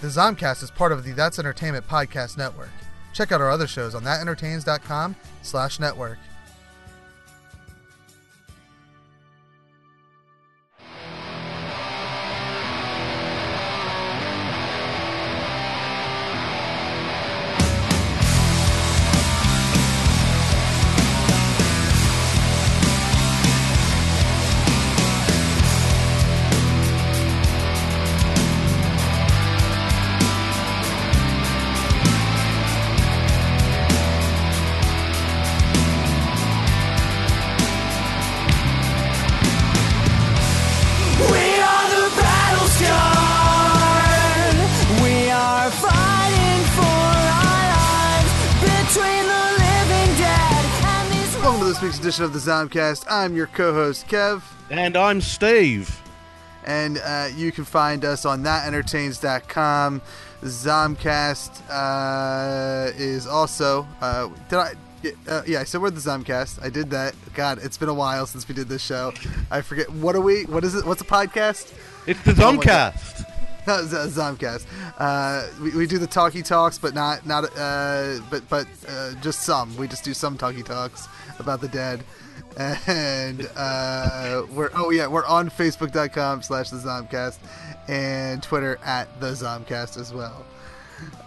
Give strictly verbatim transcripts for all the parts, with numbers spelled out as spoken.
The Zombcast is part of the That's Entertainment Podcast Network. Check out our other shows on thatentertains.com slash network. Edition of the Zombcast. I'm your co-host Kev, and I'm Steve, and uh, you can find us on that entertains dot com. Zombcast uh, is also uh, did I uh, yeah I said we're the Zombcast. I did that. God, it's been a while since we did this show. I forget what are we what is it what's a podcast? It's the Zombcast. No, Zombcast. Uh, we, we do the talkie talks, but not not uh, but but uh, just some. We just do some talkie talks about the dead, and uh, we're oh yeah, we're on Facebook.com slash the Zombcast and Twitter at the Zombcast as well.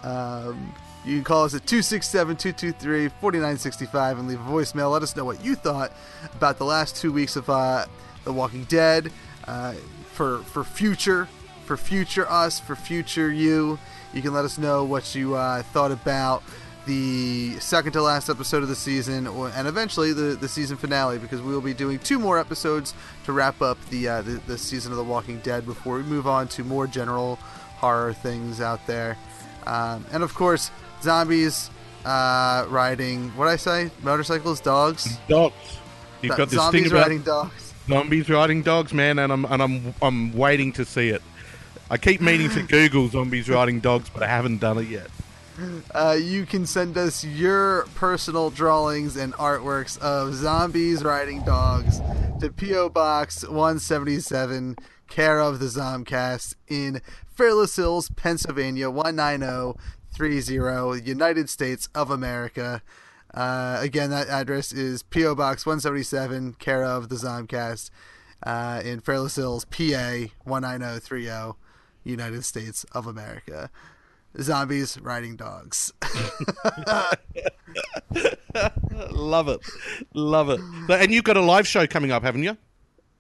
Um, you can call us at two six seven, two two three, four nine six five and leave a voicemail. Let us know what you thought about the last two weeks of uh, The Walking Dead. Uh, for for future. For future us, for future you, you can let us know what you uh, thought about the second to last episode of the season, or, and eventually the, the season finale, because we will be doing two more episodes to wrap up the, uh, the the season of The Walking Dead before we move on to more general horror things out there, um, and of course zombies uh, riding. What did I say? Motorcycles, dogs, dogs. You've got this zombies thing about riding dogs. Zombies riding dogs, man, and I'm and I'm I'm waiting to see it. I keep meaning to Google zombies riding dogs, but I haven't done it yet. Uh, you can send us your personal drawings and artworks of zombies riding dogs to P O. Box one seventy-seven, care of the Zombcast in Fairless Hills, Pennsylvania, one nine zero three zero, United States of America. Uh, again, that address is P O. Box one seventy-seven, care of the Zombcast uh, in Fairless Hills, P A one nine zero three zero. United States of America. Zombies riding dogs. Love it. Love it. And you've got a live show coming up, haven't you?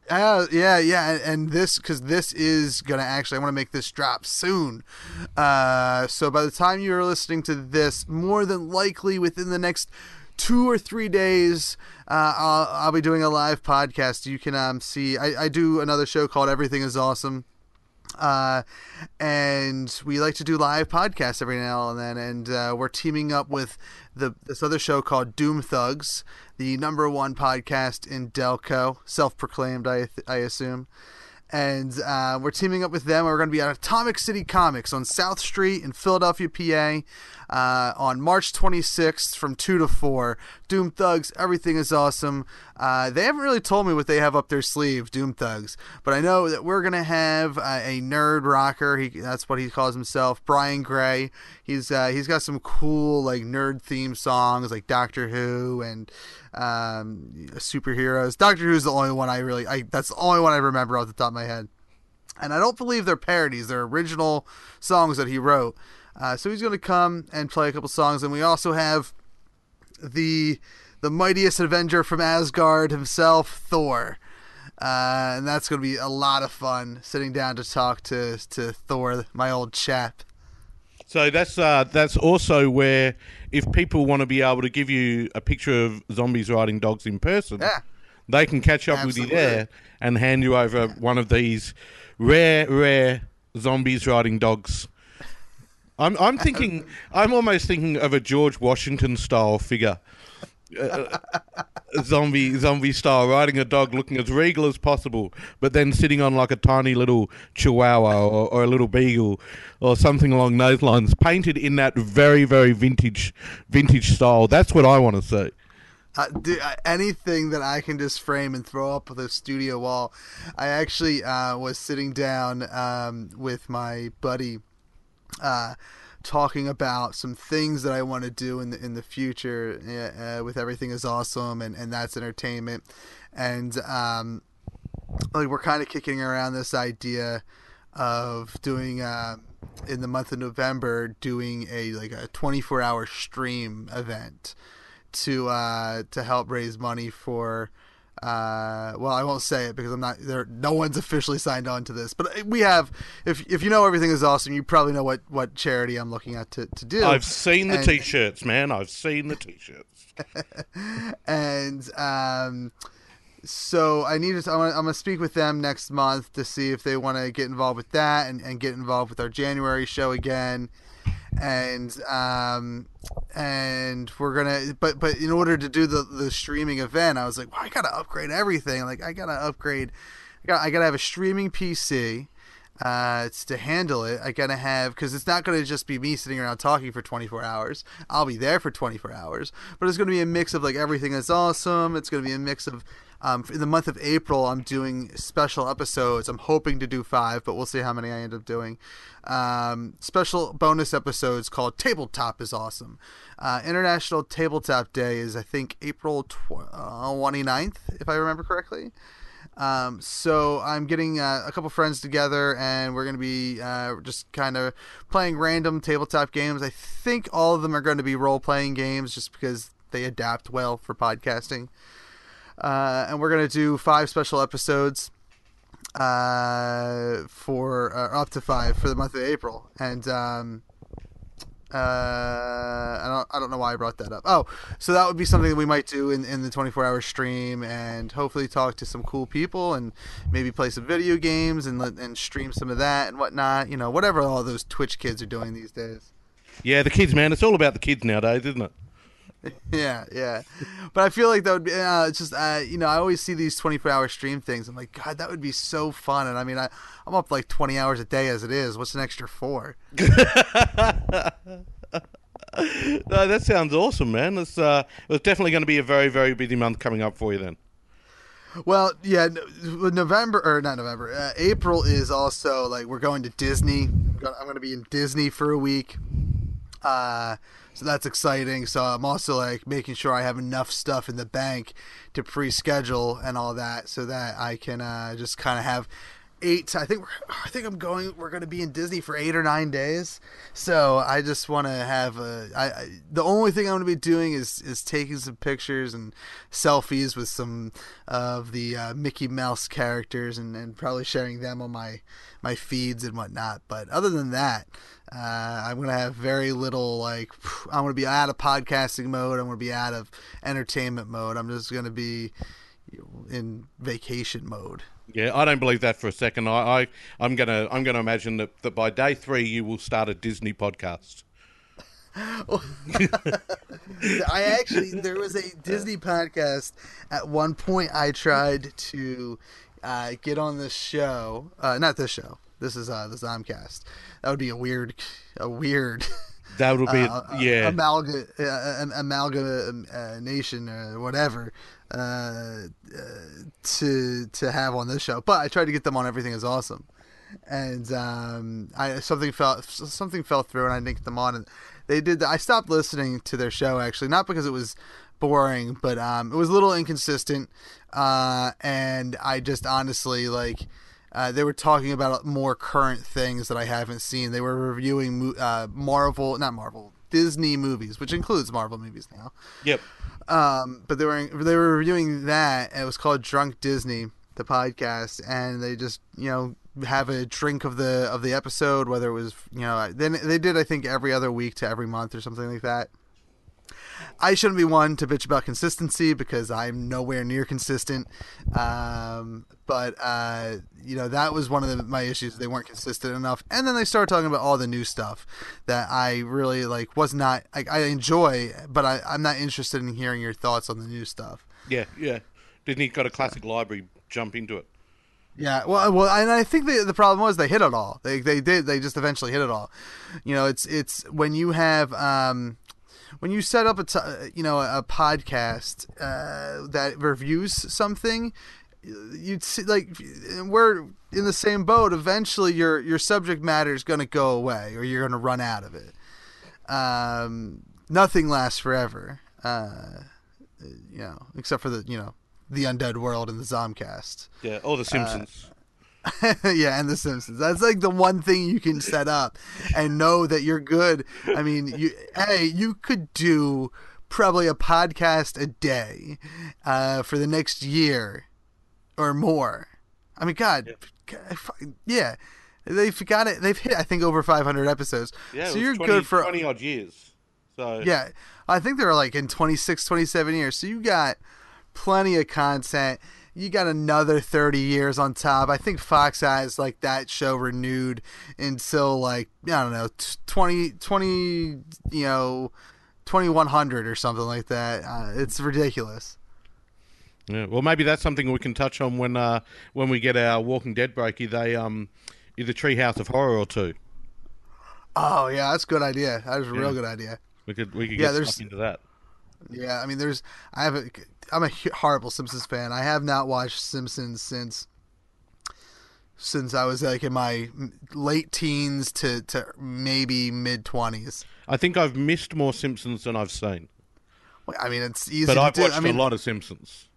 Uh, yeah, yeah. And, and this, because this is going to actually, I want to make this drop soon. Uh, so by the time you're listening to this, more than likely within the next two or three days, uh, I'll, I'll be doing a live podcast. You can um, see, I, I do another show called Everything is Awesome. Uh, and we like to do live podcasts every now and then, and uh, we're teaming up with the this other show called Doom Thugs, the number one podcast in Delco, self-proclaimed, I th- I assume. And uh, we're teaming up with them. We're going to be at Atomic City Comics on South Street in Philadelphia, P A, uh, on March twenty-sixth from two to four. Doom Thugs, Everything is Awesome. Uh, they haven't really told me what they have up their sleeve, Doom Thugs. But I know that we're going to have uh, a nerd rocker. He, that's what he calls himself, Brian Gray. He's uh, He's got some cool like nerd-themed songs like Doctor Who and um, superheroes. Doctor Who's the only one I really... I, that's the only one I remember off the top of my head, and I don't believe they're parodies, they're original songs that he wrote. Uh, so he's going to come and play a couple songs, and we also have the the mightiest Avenger from Asgard himself, Thor, uh, and that's going to be a lot of fun sitting down to talk to to Thor, my old chap. So that's uh, that's also where, if people want to be able to give you a picture of zombies riding dogs in person, yeah, they can catch up Absolutely. With you there and hand you over one of these rare, rare zombies riding dogs. I'm, I'm thinking, I'm almost thinking of a George Washington style figure, uh, zombie, zombie style, riding a dog, looking as regal as possible, but then sitting on like a tiny little chihuahua or, or a little beagle or something along those lines, painted in that very, very vintage, vintage style. That's what I want to see. Uh, do, uh, anything that I can just frame and throw up the studio wall. I actually uh, was sitting down um, with my buddy uh, talking about some things that I want to do in the in the future uh, with Everything is Awesome and, and That's Entertainment. And um, like we're kind of kicking around this idea of doing uh, in the month of November, doing a like a twenty-four hour stream event to uh, to help raise money for. Uh, well, I won't say it because I'm not there. No one's officially signed on to this, but we have, if, if you know, Everything is Awesome, you probably know what, what charity I'm looking at to, to do. I've seen the and, t-shirts, man. I've seen the t-shirts. And, um, so I need to, I'm going to speak with them next month to see if they want to get involved with that and, and get involved with our January show again. And, um, and we're going to, but, but in order to do the, the streaming event, I was like, well, I got to upgrade everything. Like I got to upgrade, I got I got to have a streaming P C, uh, it's to handle it. I got to have, cause it's not going to just be me sitting around talking for twenty-four hours. I'll be there for twenty-four hours, but it's going to be a mix of like Everything is Awesome. It's going to be a mix of, um, in the month of April, I'm doing special episodes. I'm hoping to do five, but we'll see how many I end up doing. Um, special bonus episodes called Tabletop is Awesome. Uh, International Tabletop Day is, I think, April twenty-ninth, if I remember correctly. Um, so I'm getting uh, a couple friends together, and we're going to be uh, just kind of playing random tabletop games. I think all of them are going to be role-playing games just because they adapt well for podcasting. Uh, and we're going to do five special episodes uh, for uh, up to five for the month of April. And um, uh, I don't I don't know why I brought that up. Oh, so that would be something that we might do in, in the twenty-four hour stream, and hopefully talk to some cool people and maybe play some video games and and stream some of that and whatnot. You know, whatever all those Twitch kids are doing these days. Yeah, the kids, man. It's all about the kids nowadays, isn't it? Yeah, yeah, but I feel like that would be uh, it's just uh, you know, I always see these twenty-four hour stream things. I'm like, God, that would be so fun. And I mean, I I'm up like twenty hours a day as it is. What's an extra four? No, that sounds awesome, man. It's uh, it's definitely going to be a very, very busy month coming up for you then. Well, yeah, November or not November, uh, April is also like we're going to Disney. I'm gonna, I'm going to be in Disney for a week. Uh, so that's exciting. So I'm also like making sure I have enough stuff in the bank to pre-schedule and all that, so that I can uh, just kind of have eight. I think we're, I think I'm going. We're going to be in Disney for eight or nine days. So I just want to have a. I, I the only thing I'm going to be doing is is taking some pictures and selfies with some of the uh, Mickey Mouse characters, and, and probably sharing them on my my feeds and whatnot. But other than that. Uh, I'm going to have very little, like, I'm going to be out of podcasting mode. I'm going to be out of entertainment mode. I'm just going to be in vacation mode. Yeah, I don't believe that for a second. I, I, I'm going to I'm gonna imagine that, that by day three, you will start a Disney podcast. I actually, there was a Disney podcast. At one point, I tried to uh, get on this show. Uh, not this show. This is uh, the Zombcast. That would be a weird, a weird. That would be uh, a, yeah. Amalga, uh, amalgamation or whatever uh, uh, to to have on this show. But I tried to get them on Everything is Awesome, and um, I something fell something fell through, and I didn't get them on. And they did. The, I stopped listening to their show actually, not because it was boring, but um, it was a little inconsistent, uh, and I just honestly like. Uh, they were talking about more current things that I haven't seen. They were reviewing uh, Marvel, not Marvel, Disney movies, which includes Marvel movies now. Yep. Um, but they were they were reviewing that, and it was called Drunk Disney, the podcast, and they just you know have a drink of the of the episode, whether it was you know then they did I think every other week to every month or something like that. I shouldn't be one to bitch about consistency because I'm nowhere near consistent. Um, but, uh, you know, that was one of the, my issues. They weren't consistent enough. And then they started talking about all the new stuff that I really like was not, I, I enjoy, but I, I'm not interested in hearing your thoughts on the new stuff. Yeah. Yeah. Didn't he got a classic library? Jump into it. Yeah, well, well, and I think the the problem was they hit it all. They, they did. They just eventually hit it all. You know, it's, it's when you have, um, when you set up a, t- you know, a podcast uh, that reviews something, you'd see, like, we're in the same boat. Eventually your your subject matter is going to go away, or you're going to run out of it. Um, nothing lasts forever, uh, you know, except for the, you know, the undead world and the Zombcast. Yeah, or the Simpsons. Uh, yeah, and the Simpsons. That's like the one thing you can set up and know that you're good. I mean, you, hey, you could do probably a podcast a day uh, for the next year or more. I mean, God, yeah, yeah they've got it. They've hit, I think, over five hundred episodes. Yeah, so you're twenty, good for twenty odd years. So yeah, I think they're like in twenty-six, twenty-seven years. So you got plenty of content. You got another thirty years on top. I think Fox has like that show renewed until like, I don't know, twenty, twenty, you know, twenty-one hundred or something like that. Uh, it's ridiculous. Yeah, well, maybe that's something we can touch on when uh, when we get our Walking Dead breakie. They um, either Treehouse of Horror or two. Oh yeah, that's a good idea. That was a yeah. real good idea. We could we could yeah, get stuck into that. Yeah, I mean, there's. I have a. I'm a horrible Simpsons fan. I have not watched Simpsons since since I was like in my late teens to, to maybe mid twenties. I think I've missed more Simpsons than I've seen. Well, I mean, it's easy. But to I've do. watched I mean, a lot of Simpsons.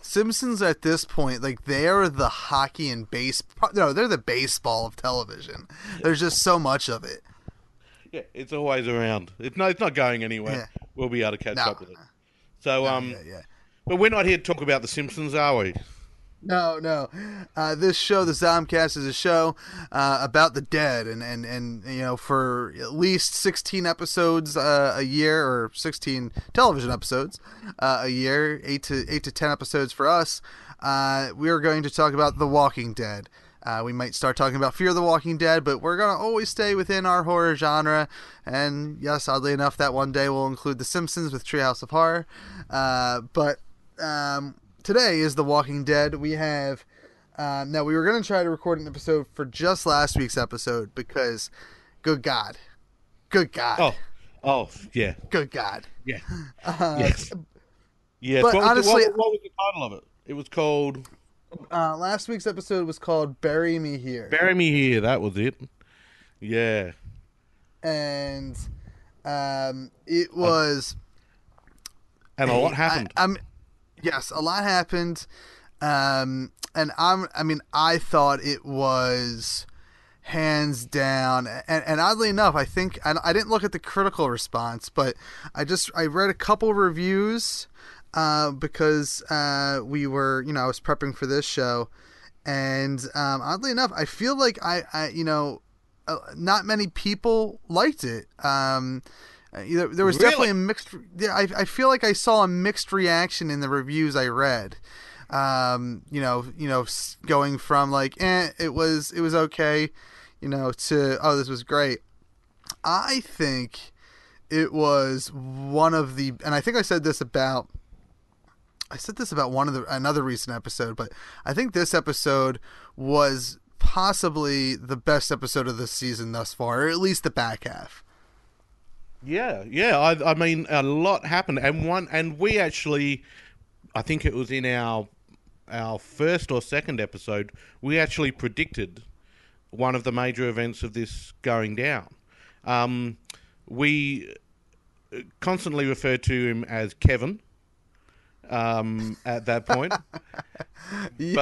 Simpsons at this point, like they're the hockey and base. No, they're the baseball of television. Yeah. There's just so much of it. Yeah, it's always around. It's no, it's not going anywhere. Yeah. We'll be able to catch no. up with it. So, no, um, yeah, yeah. But we're not here to talk about The Simpsons, are we? No, no. Uh, this show, The Zombcast, is a show uh, about the dead, and, and, and you know, for at least sixteen episodes uh, a year, or sixteen television episodes uh, a year, eight to eight to ten episodes for us. Uh, we are going to talk about The Walking Dead. Uh, we might start talking about Fear the Walking Dead, but we're going to always stay within our horror genre. And yes, oddly enough, that one day will include The Simpsons with Treehouse of Horror. Uh, but um, today is The Walking Dead. We have... Uh, now, we were going to try to record an episode for just last week's episode because, good God. Good God. Oh, oh yeah. Good God. Yeah. Uh, yes. Yes. But what was honestly... The, what, what was the title of it? It was called... Uh, last week's episode was called Bury Me Here. Bury Me Here, that was it. Yeah. And um, it was... And a lot happened. I, I'm, yes, a lot happened. Um, and I'm, I mean, I thought it was hands down. And, and oddly enough, I think... I, I didn't look at the critical response, but I just... I read a couple reviews... Uh, because uh, we were, you know, I was prepping for this show, and um, oddly enough, I feel like I, I you know, uh, not many people liked it. Um, there, there was really? definitely a mixed. Yeah, I, I feel like I saw a mixed reaction in the reviews I read. Um, you know, you know, going from like, eh, it was, it was okay, you know, to oh, this was great. I think it was one of the, and I think I said this about. I said this about one of the another recent episode, but I think this episode was possibly the best episode of the season thus far, or at least the back half. Yeah, yeah. I, I mean, a lot happened, and one, and we actually, I think it was in our our first or second episode, we actually predicted one of the major events of this going down. Um, we constantly refer to him as Kevin. Um, at that point, yes.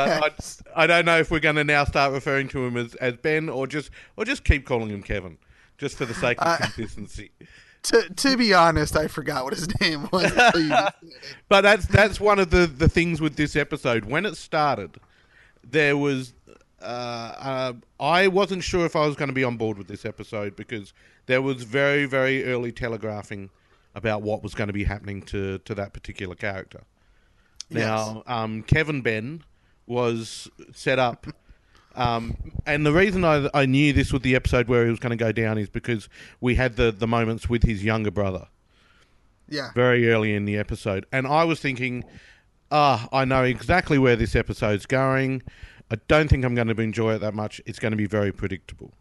But I, I don't know if we're going to now start referring to him as, as Ben or just or just keep calling him Kevin, just for the sake of uh, consistency. To to be honest, I forgot what his name was. But that's that's one of the, the things with this episode. When it started, there was uh, uh, I wasn't sure if I was going to be on board with this episode because there was very very early telegraphing about what was going to be happening to, to that particular character. Now, yes. um, Kevin Ben was set up, um, and the reason I, I knew this was the episode where he was going to go down is because we had the, the moments with his younger brother. Yeah. Very early in the episode. And I was thinking, ah, I know exactly where this episode's going. I don't think I'm going to enjoy it that much. It's going to be very predictable.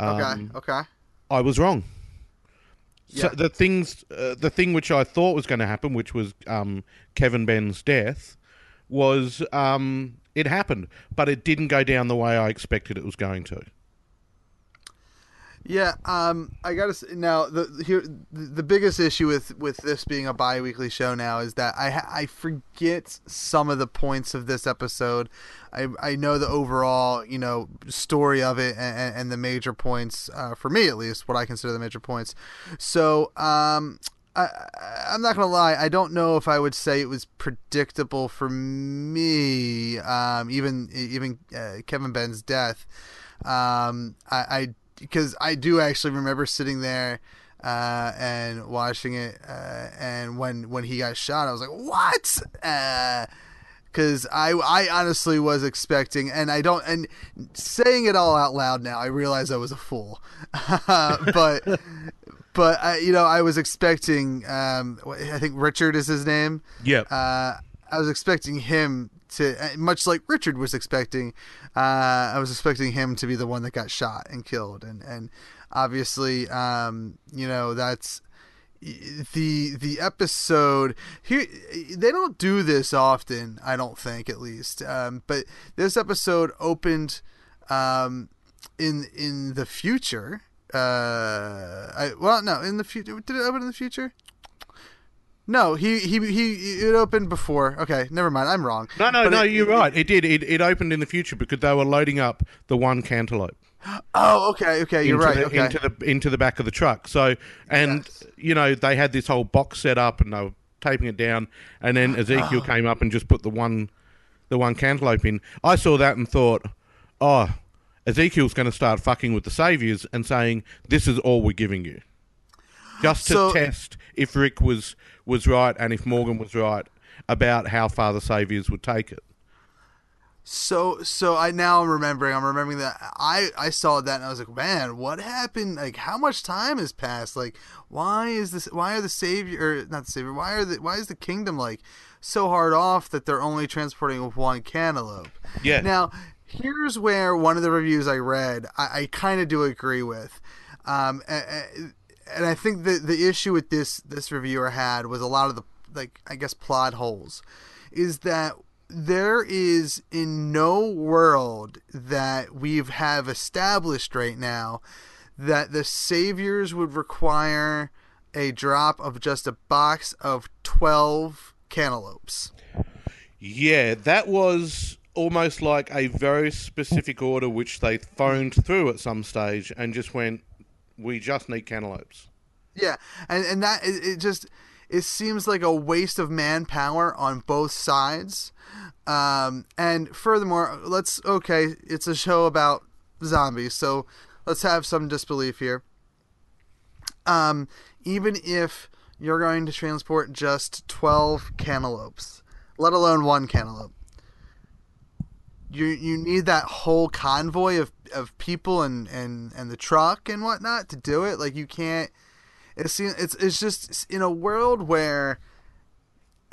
Um, okay, okay. I was wrong. So yeah. the things, uh, the thing which I thought was going to happen, which was um, Kevin Ben's death, was um, it happened, but it didn't go down the way I expected it was going to. Yeah, um, I gotta say, now the here the biggest issue with, with this being a bi-weekly show now is that I I forget some of the points of this episode. I I know the overall you know story of it and, and the major points uh, for me at least, what I consider the major points. So um, I I'm not gonna lie, I don't know if I would say it was predictable for me. Um, even even uh, Kevin Benn's death, um, I. I because I do actually remember sitting there uh, and watching it, uh, and when when he got shot, I was like, what? Because uh, I I honestly was expecting, and I don't, and saying it all out loud now, I realize I was a fool. but but I, you know I was expecting, um, I think Richard is his name. Yeah. Uh, I was expecting him to, much like Richard was expecting, uh, I was expecting him to be the one that got shot and killed. And, and obviously, um, you know, that's the, the episode here. They don't do this often, I don't think, at least. Um, but this episode opened, um, in, in the future. Uh, I, well, no, in the future, did it open in the future? No, he, he he it opened before. Okay, never mind. I'm wrong. No, no, but no, it, you're it, right. It did. It it opened in the future because they were loading up the one cantaloupe. Oh, okay, okay, you're into right. The, okay. Into the into the back of the truck. So, and yes. you know, they had this whole box set up and they were taping it down, and then Ezekiel oh. came up and just put the one the one cantaloupe in. I saw that and thought, "Oh, Ezekiel's going to start fucking with the Saviors and saying, 'This is all we're giving you.'" Just to so, test if Rick was was right and if Morgan was right about how far the Saviors would take it. So so I now I'm remembering I'm remembering that I, I saw that and I was like, man, what happened? Like, how much time has passed? Like, why is this why are the Savior or not the Savior, why are the why is the Kingdom like so hard off that they're only transporting one cantaloupe? Yeah. Now, here's where one of the reviews I read I, I kinda do agree with. Um I, And I think the the issue with this this reviewer had was a lot of the, like, I guess, plot holes, is that there is in no world that we've have established right now that the Saviors would require a drop of just a box of twelve cantaloupes. Yeah, that was almost like a very specific order which they phoned through at some stage and just went, we just need cantaloupes. Yeah, and and that it, it just it seems like a waste of manpower on both sides. Um, and furthermore, let's okay, it's a show about zombies, so let's have some disbelief here. Um, even if you're going to transport just twelve cantaloupes, let alone one cantaloupe, You you need that whole convoy of, of people and, and, and the truck and whatnot to do it. Like, you can't. It's it's it's just in a world where,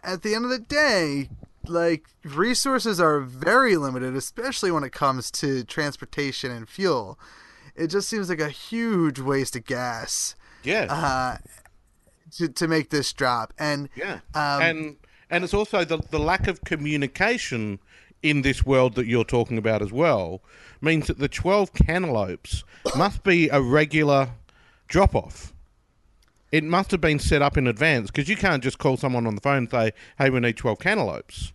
at the end of the day, like, resources are very limited, especially when it comes to transportation and fuel. It just seems like a huge waste of gas. Yeah. Uh, to to make this drop and yeah um, and and it's also the the lack of communication in this world that you're talking about as well, means that the twelve cantaloupes must be a regular drop-off. It must have been set up in advance, because you can't just call someone on the phone and say, hey, we need twelve cantaloupes.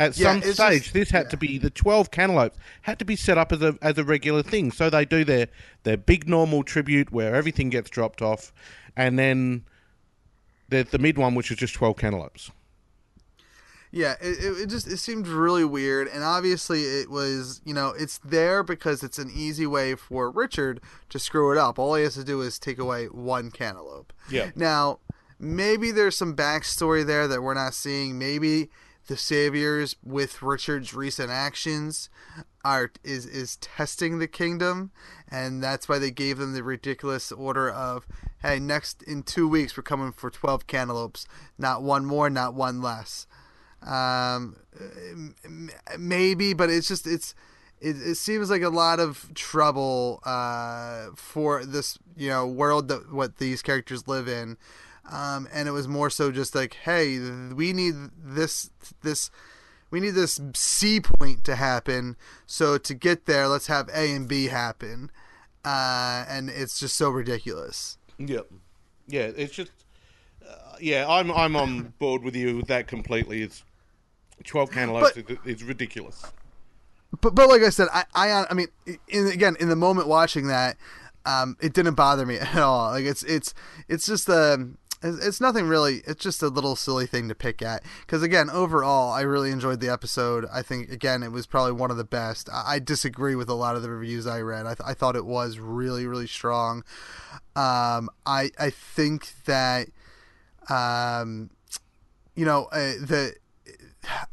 At yeah, some stage, just, this had yeah. to be, the twelve cantaloupes had to be set up as a as a regular thing. So they do their, their big normal tribute where everything gets dropped off, and then there's the mid one, which is just twelve cantaloupes. Yeah, it, it just it seemed really weird, and obviously it was, you know, it's there because it's an easy way for Richard to screw it up. All he has to do is take away one cantaloupe. Yeah. Now, maybe there's some backstory there that we're not seeing. Maybe the Saviors, with Richard's recent actions, are is, is testing the Kingdom, and that's why they gave them the ridiculous order of, hey, next in two weeks we're coming for twelve cantaloupes, not one more, not one less. Um, maybe, but it's just, it's, it, it seems like a lot of trouble, uh, for this, you know, world that what these characters live in. Um, and it was more so just like, hey, we need this, this, we need this C point to happen. So to get there, let's have A and B happen. Uh, and it's just so ridiculous. Yep. Yeah. yeah, it's just... Uh, yeah, I'm I'm on board with you with that completely. It's twelve cantaloupes. But, it's ridiculous. But but like I said, I I, I mean, in, again, in the moment watching that, um, it didn't bother me at all. Like it's it's it's just a it's nothing really. It's just a little silly thing to pick at. Because again, overall, I really enjoyed the episode. I think again, it was probably one of the best. I, I disagree with a lot of the reviews I read. I th- I thought it was really really strong. Um, I I think that. Um, you know, uh, the,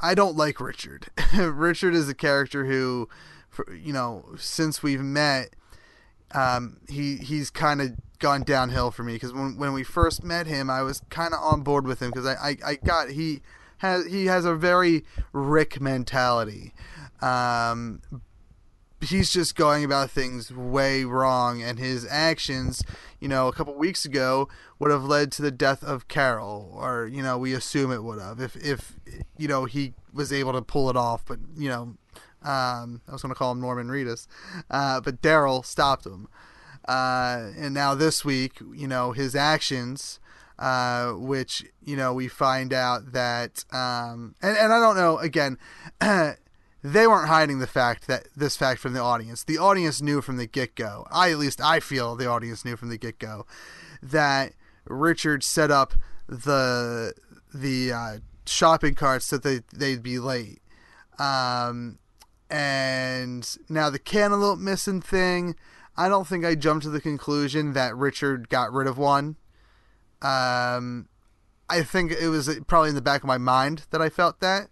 I don't like Richard. Richard is a character who, for, you know, since we've met, um, he, he's kind of gone downhill for me. Cause when, when we first met him, I was kind of on board with him. Cause I, I, I got, he has, he has a very Rick mentality. Um, he's just going about things way wrong, and his actions, you know, a couple weeks ago would have led to the death of Carol, or, you know, we assume it would have, if, if, you know, he was able to pull it off, but, you know, um, I was going to call him Norman Reedus, uh, but Daryl stopped him. Uh, and now this week, you know, his actions, uh, which, you know, we find out that, um, and, and I don't know, again, they weren't hiding the fact that this fact from the audience. The audience knew from the get-go. I, at least I feel the audience knew from the get-go that Richard set up the, the, uh, shopping carts so that they, they'd be late. Um, and now the cantaloupe missing thing, I don't think I jumped to the conclusion that Richard got rid of one. Um, I think it was probably in the back of my mind that I felt that.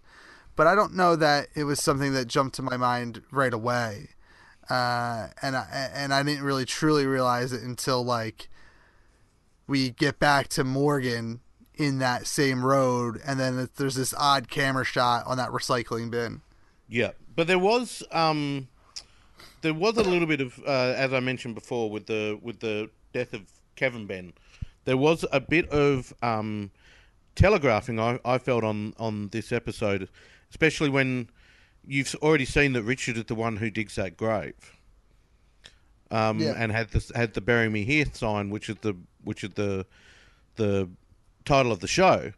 But I don't know that it was something that jumped to my mind right away. Uh, and I, and I didn't really truly realize it until, like, we get back to Morgan in that same road. And then there's this odd camera shot on that recycling bin. Yeah. But there was, um, there was a little bit of, uh, as I mentioned before, with the, with the death of Kevin Ben, there was a bit of, um, telegraphing I, I felt on, on this episode, especially when you've already seen that Richard is the one who digs that grave, um, yeah. and had this had the "Bury Me Here" sign, which is the which is the the title of the show.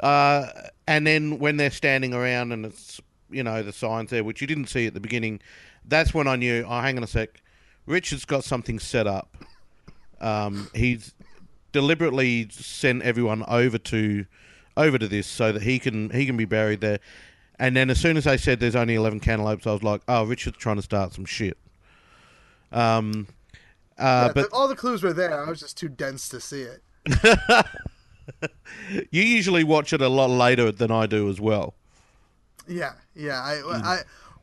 Uh, and then when they're standing around and it's, you know, the signs there, which you didn't see at the beginning, that's when I knew. Oh, hang on a sec, Richard's got something set up. Um, he's deliberately sent everyone over to over to this so that he can he can be buried there. And then as soon as they said there's only eleven cantaloupes, I was like, oh, Richard's trying to start some shit. Um, uh, yeah, but the, all the clues were there. I was just too dense to see it. You usually watch it a lot later than I do as well. Yeah, yeah. I, mm. I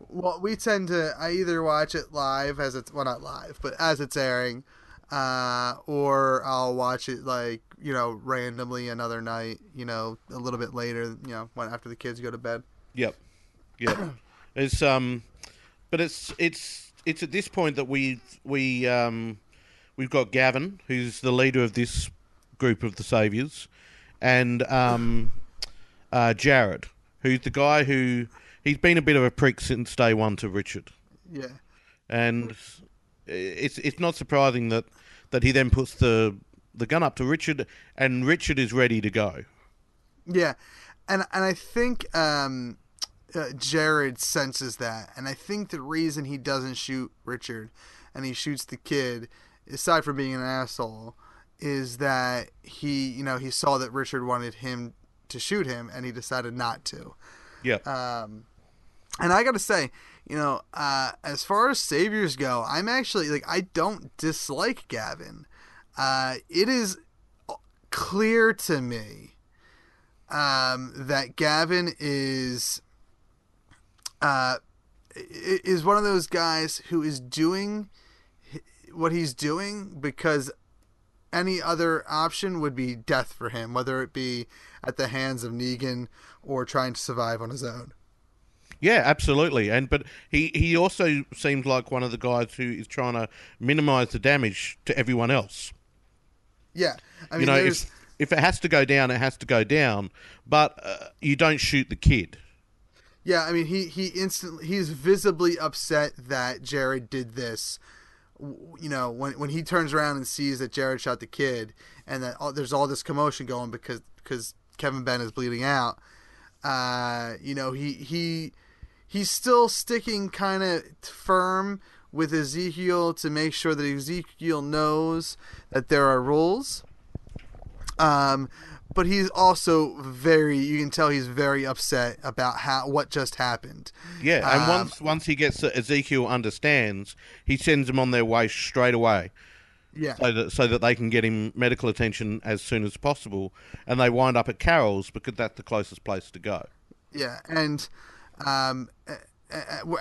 well, we tend to. I either watch it live as it's well, not live, but as it's airing, uh, or I'll watch it like, you know, randomly another night, you know, a little bit later, you know, when after the kids go to bed. Yep. Yep. It's, um, but it's, it's, it's at this point that we, we, um, we've got Gavin, who's the leader of this group of the Saviors, and, um, uh, Jared, who's the guy who, he's been a bit of a prick since day one to Richard. Yeah. And it's, it's not surprising that, that he then puts the, the gun up to Richard, and Richard is ready to go. Yeah. And, and I think, um, Uh, Jared senses that, and I think the reason he doesn't shoot Richard and he shoots the kid, aside from being an asshole, is that he, you know, he saw that Richard wanted him to shoot him and he decided not to. Yeah. Um, and I gotta say, you know, uh, as far as Saviors go, I'm actually like, I don't dislike Gavin. Uh, it is clear to me, um, that Gavin is, Uh, is one of those guys who is doing what he's doing because any other option would be death for him, whether it be at the hands of Negan or trying to survive on his own. Yeah, absolutely. And but he, he also seems like one of the guys who is trying to minimize the damage to everyone else. Yeah. I mean, you know, if, if it has to go down, it has to go down, but uh, you don't shoot the kid. Yeah, I mean, he he instantly he's visibly upset that Jared did this. You know, when when he turns around and sees that Jared shot the kid, and that all, there's all this commotion going because because Kevin Benn is bleeding out. Uh, you know, he he he's still sticking kind of firm with Ezekiel to make sure that Ezekiel knows that there are rules. Um. But he's also very, you can tell he's very upset about how what just happened. Yeah, and um, once once he gets that Ezekiel understands, he sends him on their way straight away. Yeah. So that, so that they can get him medical attention as soon as possible. And they wind up at Carol's because that's the closest place to go. Yeah, and um,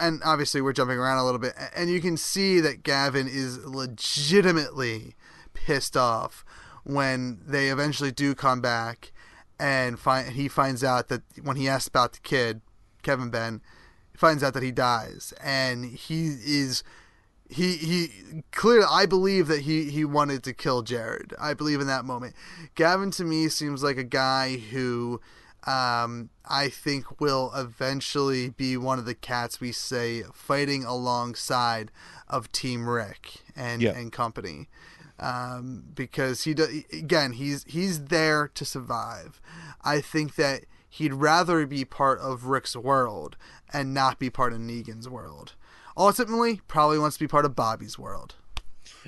and obviously we're jumping around a little bit. And you can see that Gavin is legitimately pissed off when they eventually do come back and find, he finds out that when he asks about the kid, Kevin Benn finds out that he dies. And he is, he, he clearly, I believe that he, he wanted to kill Jared. I believe in that moment. Gavin to me seems like a guy who, um, I think will eventually be one of the cats we say fighting alongside of Team Rick and, yeah. and company. Um, because he does, again, he's, he's there to survive. I think that he'd rather be part of Rick's world and not be part of Negan's world. Ultimately, probably wants to be part of Bobby's world.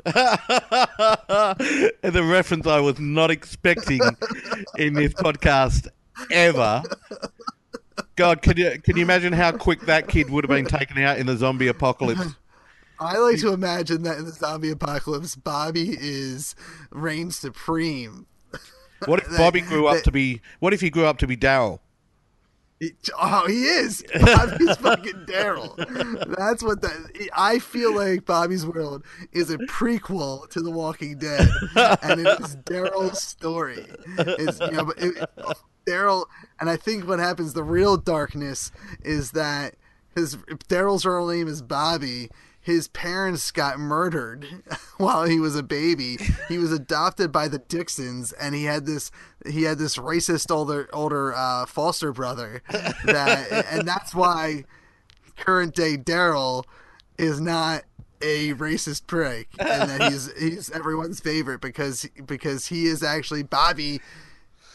The reference I was not expecting in this podcast ever. God, can you, can you imagine how quick that kid would have been taken out in the zombie apocalypse? I like to imagine that in the zombie apocalypse, Bobby is reign supreme. What if Bobby that, grew up that, to be? What if he grew up to be Daryl? Oh, he is. Bobby's fucking Daryl. That's what that. I feel like Bobby's World is a prequel to The Walking Dead, and it is Daryl's story. It's, you know, it, it, Daryl, and I think what happens, the real darkness is that his Daryl's real name is Bobby. His parents got murdered while he was a baby. He was adopted by the Dixons, and he had this he had this racist older older uh, foster brother, that, and that's why current day Daryl is not a racist prick, and that he's he's everyone's favorite because because he is actually Bobby,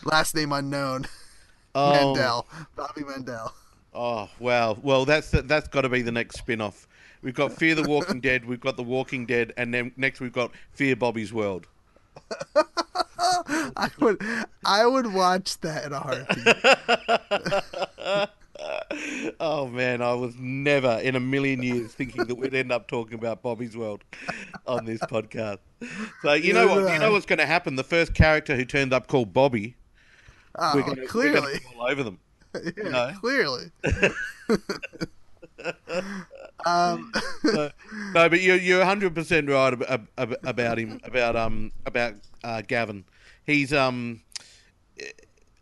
last name unknown, oh. Mandel, Bobby Mandel. Oh wow! Well, that's that's got to be the next spin-off. We've got Fear the Walking Dead, we've got The Walking Dead, and then next we've got Fear Bobby's World. I would I would watch that in a heartbeat. Oh, man, I was never in a million years thinking that we'd end up talking about Bobby's World on this podcast. So you know what? You know what's going to happen? The first character who turned up called Bobby, oh, we're going to fall over them. Yeah, you know? Clearly. Um, so, no, but you're you're one hundred percent right ab- ab- about him about um about uh, Gavin. He's um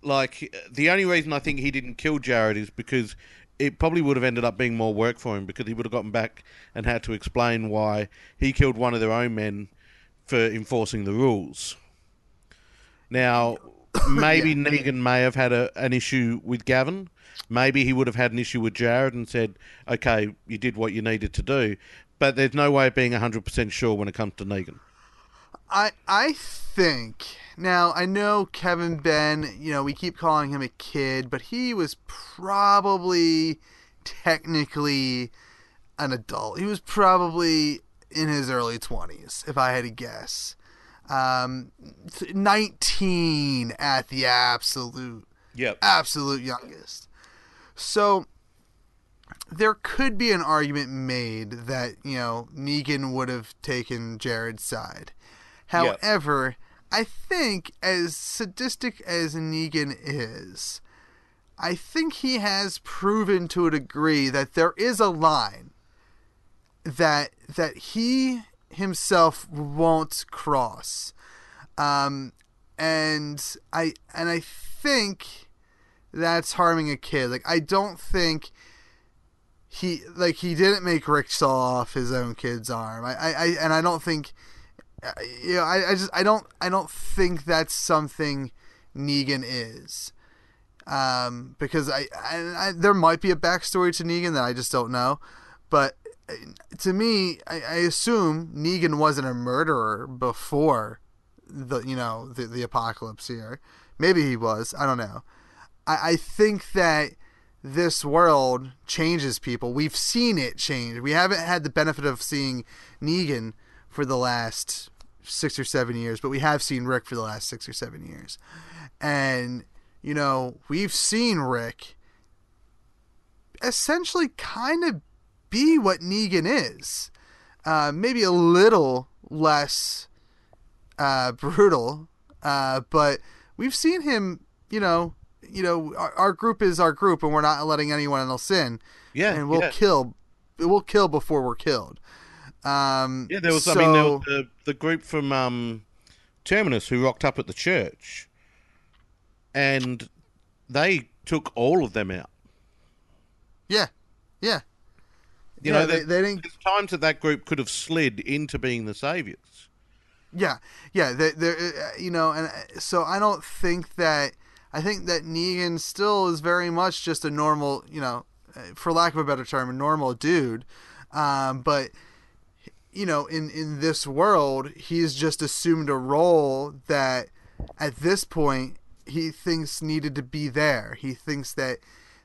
like the only reason I think he didn't kill Jared is because it probably would have ended up being more work for him because he would have gotten back and had to explain why he killed one of their own men for enforcing the rules. Now, maybe yeah. Negan may have had a, an issue with Gavin. Maybe he would have had an issue with Jared and said, okay, you did what you needed to do. But there's no way of being one hundred percent sure when it comes to Negan. I I think... Now, I know Kevin Benn, you know, we keep calling him a kid, but he was probably technically an adult. He was probably in his early twenties, if I had to guess. Um, nineteen at the absolute, yep. absolute youngest. So there could be an argument made that, you know, Negan would have taken Jared's side. However, yep. I think as sadistic as Negan is, I think he has proven to a degree that there is a line that that he himself won't cross. Um, and I and I think that's harming a kid. Like, I don't think he, like, he didn't make Rick saw off his own kid's arm. I, I, I and I don't think, you know, I, I just, I don't, I don't think that's something Negan is. um, because I, I, I there might be a backstory to Negan that I just don't know. But to me, I, I assume Negan wasn't a murderer before the you know the the apocalypse here. Maybe he was. I don't know. I, I think that this world changes people. We've seen it change. We haven't had the benefit of seeing Negan for the last six or seven years, but we have seen Rick for the last six or seven years. And, you know, we've seen Rick essentially kind of be what Negan is. Uh, maybe a little less uh, brutal, uh, but we've seen him, you know, you know, our, our group is our group and we're not letting anyone else in. Yeah. And we'll yeah. kill, we'll kill before we're killed. Um, yeah, there was, so, I mean, there was the, the group from um, Terminus who rocked up at the church and they took all of them out. Yeah. Yeah. You yeah, know, they, they didn't... there's times that that group could have slid into being the Saviors. Yeah. Yeah. They, they're, you know, and so I don't think that, I think that Negan still is very much just a normal, you know, for lack of a better term, a normal dude. Um, but, you know, in, in this world, he's just assumed a role that at this point he thinks needed to be there. He thinks that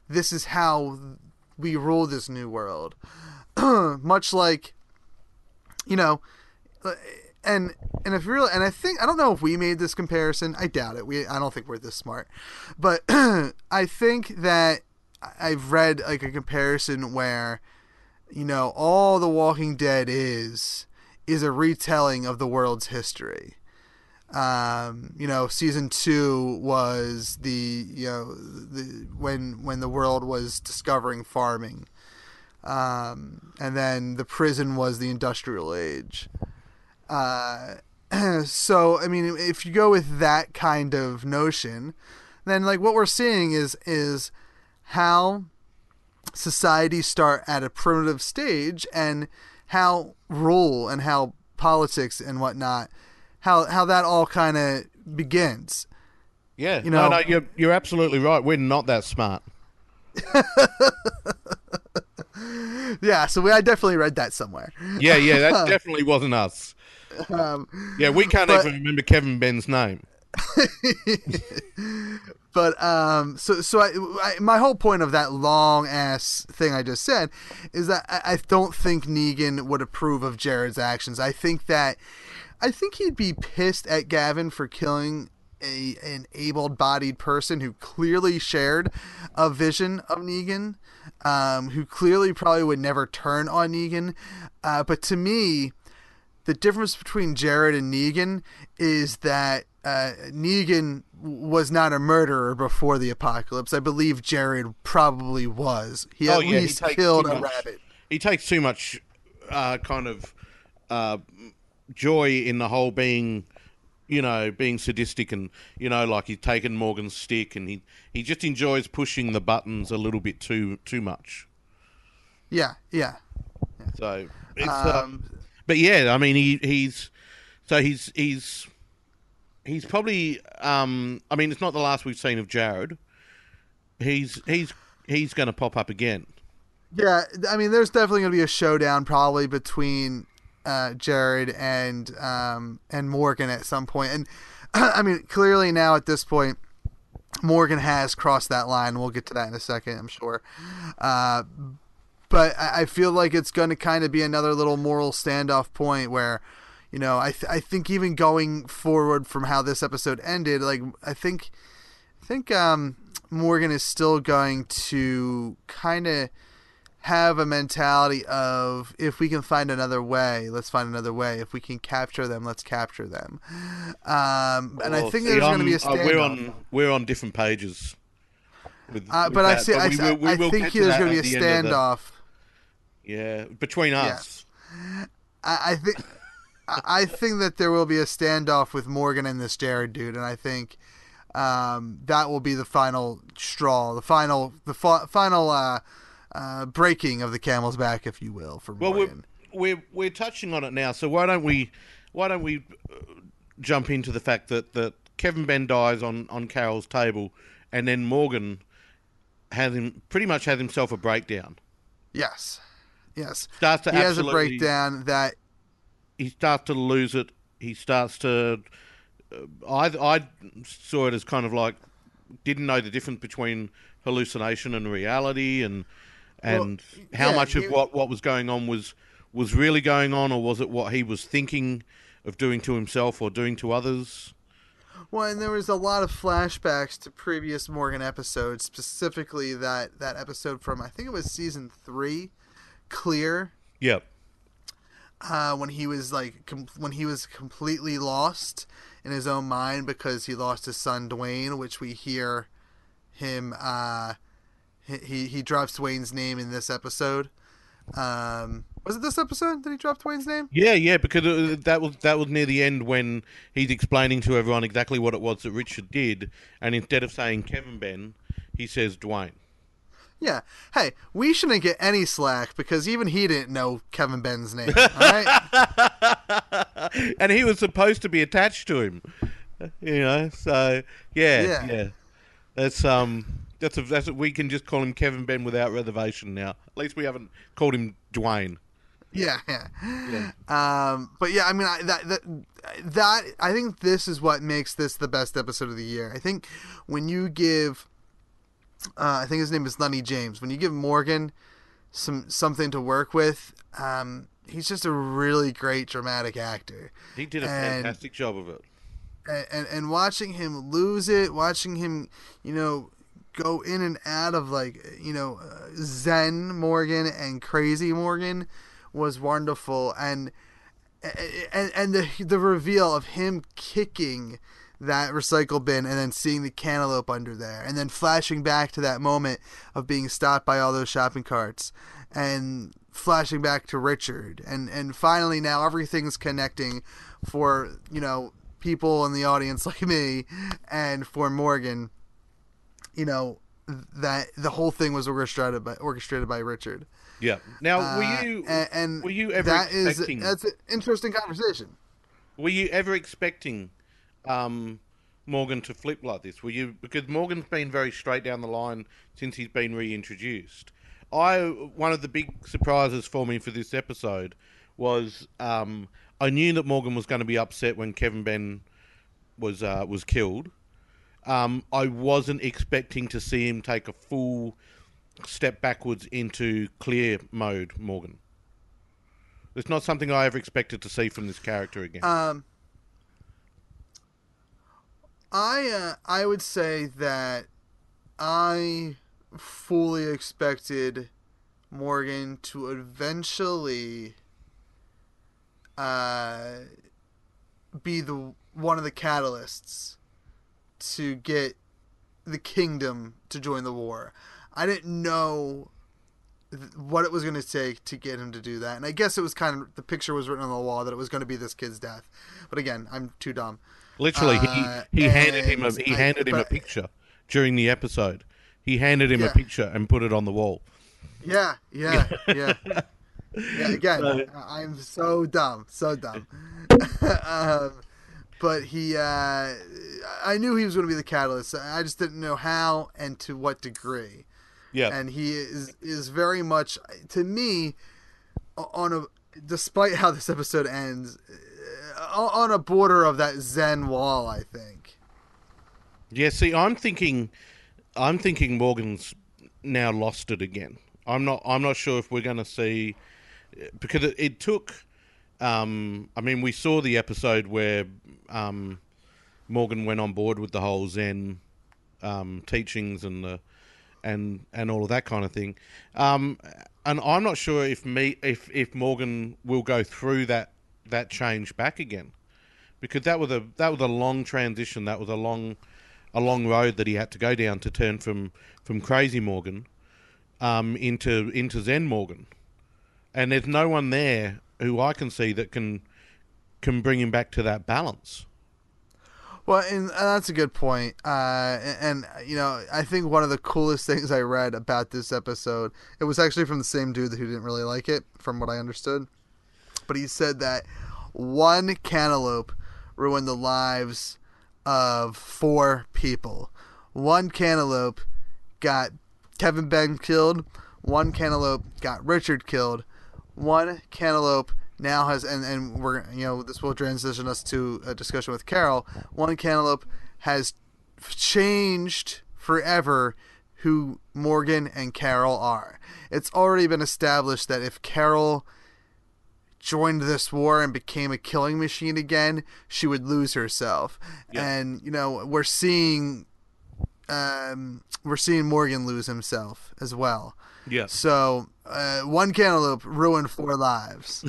this is how we rule this new world. Much like, you know, And and if really and I think I don't know if we made this comparison. I doubt it. We I don't think we're this smart, but I think that I've read like a comparison where, you know, all The Walking Dead is is a retelling of the world's history. Um, you know, season two was the you know the when when the world was discovering farming, um, and then the prison was the industrial age. Uh, so, I mean, if you go with that kind of notion, then like what we're seeing is, is how societies start at a primitive stage and how rule and how politics and whatnot, how, how that all kind of begins. Yeah. You know, no, no, you're, you're absolutely right. We're not that smart. Yeah. So we, I definitely read that somewhere. Yeah. Yeah. That definitely wasn't us. Um, yeah, we can't but, even remember Kevin Ben's name. But um, so so I, I, my whole point of that long ass thing I just said is that I, I don't think Negan would approve of Jared's actions. I think that I think he'd be pissed at Gavin for killing a an able-bodied person who clearly shared a vision of Negan, um, who clearly probably would never turn on Negan. Uh, but to me, the difference between Jared and Negan is that uh, Negan was not a murderer before the apocalypse. I believe Jared probably was. He oh, at yeah, least he killed a much, rabbit. He takes too much uh, kind of uh, joy in the whole being, you know, being sadistic and, you know, like he's taken Morgan's stick and he, he just enjoys pushing the buttons a little bit too too much. Yeah, yeah. yeah. So it's... Um, uh, But yeah, I mean, he, he's so he's he's he's probably. Um, I mean, it's not the last we've seen of Jared. He's he's he's going to pop up again. Yeah, I mean, there's definitely going to be a showdown probably between uh, Jared and um, and Morgan at some point. And I mean, clearly now at this point, Morgan has crossed that line. We'll get to that in a second, I'm sure. Uh, But I feel like it's going to kind of be another little moral standoff point where, you know, I th- I think even going forward from how this episode ended, like I think, I think um, Morgan is still going to kind of have a mentality of if we can find another way, let's find another way. If we can capture them, let's capture them. Um, and oh, I think see, there's going to be a standoff. Uh, we're on we're on different pages. With, uh, but I see. But I, we, we, we I think there's going to be a standoff. Yeah, between us. Yeah. I, I think I think that there will be a standoff with Morgan and this Jared dude, and I think um, that will be the final straw, the final, the fa- final uh, uh, breaking of the camel's back, if you will, for well, Morgan. We're, we're we're touching on it now, so why don't we why don't we jump into the fact that, that Kevin Ben dies on, on Carol's table, and then Morgan has him pretty much has himself a breakdown. Yes, yes. Starts to he has a breakdown that he starts to lose it. He starts to. I I saw it as kind of like didn't know the difference between hallucination and reality, and and well, how yeah, much of he, what, what was going on was was really going on, or was it what he was thinking of doing to himself or doing to others. Well, and there was a lot of flashbacks to previous Morgan episodes, specifically that, that episode from, I think it was season three, Clear. Yep. Uh, when he was like, com- when he was completely lost in his own mind because he lost his son Dwayne, which we hear him. Uh, he he drops Dwayne's name in this episode. Um, was it this episode that he dropped Dwayne's name? Yeah, yeah, because it, that was that was near the end when he's explaining to everyone exactly what it was that Richard did, and instead of saying Kevin Ben, he says Dwayne. Yeah. Hey, we shouldn't get any slack because even he didn't know Kevin Ben's name, all right? And he was supposed to be attached to him, you know. So yeah, yeah. yeah. That's um, that's a, that's a, we can just call him Kevin Ben without reservation now. At least we haven't called him Dwayne. Yeah, yeah. yeah. Um, but yeah, I mean, I, that that that I think this is what makes this the best episode of the year. I think when you give. Uh, I think his name is Lenny James. When you give Morgan some something to work with, um, he's just a really great dramatic actor. He did a and, fantastic job of it. And, and and watching him lose it, watching him, you know, go in and out of like, you know, uh, Zen Morgan and Crazy Morgan was wonderful. And and and the the reveal of him kicking that recycle bin and then seeing the cantaloupe under there and then flashing back to that moment of being stopped by all those shopping carts and flashing back to Richard. And, and finally now everything's connecting for, you know, people in the audience like me and for Morgan, you know, that the whole thing was orchestrated by orchestrated by Richard. Yeah. Now, were you, uh, and, and were you ever that expecting... is, that's an interesting conversation. Were you ever expecting Um, Morgan to flip like this? Were you, because Morgan's been very straight down the line since he's been reintroduced. I one of the big surprises for me for this episode was um, I knew that Morgan was going to be upset when Kevin Ben was uh, was killed. Um, I wasn't expecting to see him take a full step backwards into clear mode, Morgan. It's not something I ever expected to see from this character again. Um. I uh, I would say that I fully expected Morgan to eventually uh, be the one of the catalysts to get the Kingdom to join the war. I didn't know th- what it was going to take to get him to do that, and I guess it was kind of the picture was written on the wall that it was going to be this kid's death. But again, I'm too dumb. Literally, he, uh, he handed him a he I, handed him but, a picture during the episode. He handed him yeah. a picture and put it on the wall. Yeah, yeah, yeah. yeah again, so, I'm so dumb, so dumb. um, but he, uh, I knew he was going to be the catalyst. I just didn't know how and to what degree. Yeah, and he is is very much to me on a despite how this episode ends. On a border of that Zen wall, I think. Yeah, see, I'm thinking, I'm thinking Morgan's now lost it again. I'm not, I'm not sure if we're going to see, because it, it took. Um, I mean, we saw the episode where um, Morgan went on board with the whole Zen um, teachings and the and and all of that kind of thing. Um, and I'm not sure if me if if Morgan will go through that. that change back again, because that was a that was a long transition that was a long a long road that he had to go down to turn from from Crazy Morgan um into into Zen Morgan, and there's no one there who I can see that can can bring him back to that balance. Well, and that's a good point. Uh, and, and, you know, I think one of the coolest things I read about this episode, it was actually from the same dude who didn't really like it, from what I understood. But he said that one cantaloupe ruined the lives of four people. one cantaloupe got Kevin Ben killed, one cantaloupe got Richard killed, one cantaloupe now has, and, and we're, you know, this will transition us to a discussion with Carol, one cantaloupe has changed forever who Morgan and Carol are. It's already been established that if Carol joined this war and became a killing machine again, she would lose herself. Yep. And, you know, we're seeing um, we're seeing Morgan lose himself as well. Yeah. So uh, one cantaloupe ruined four lives.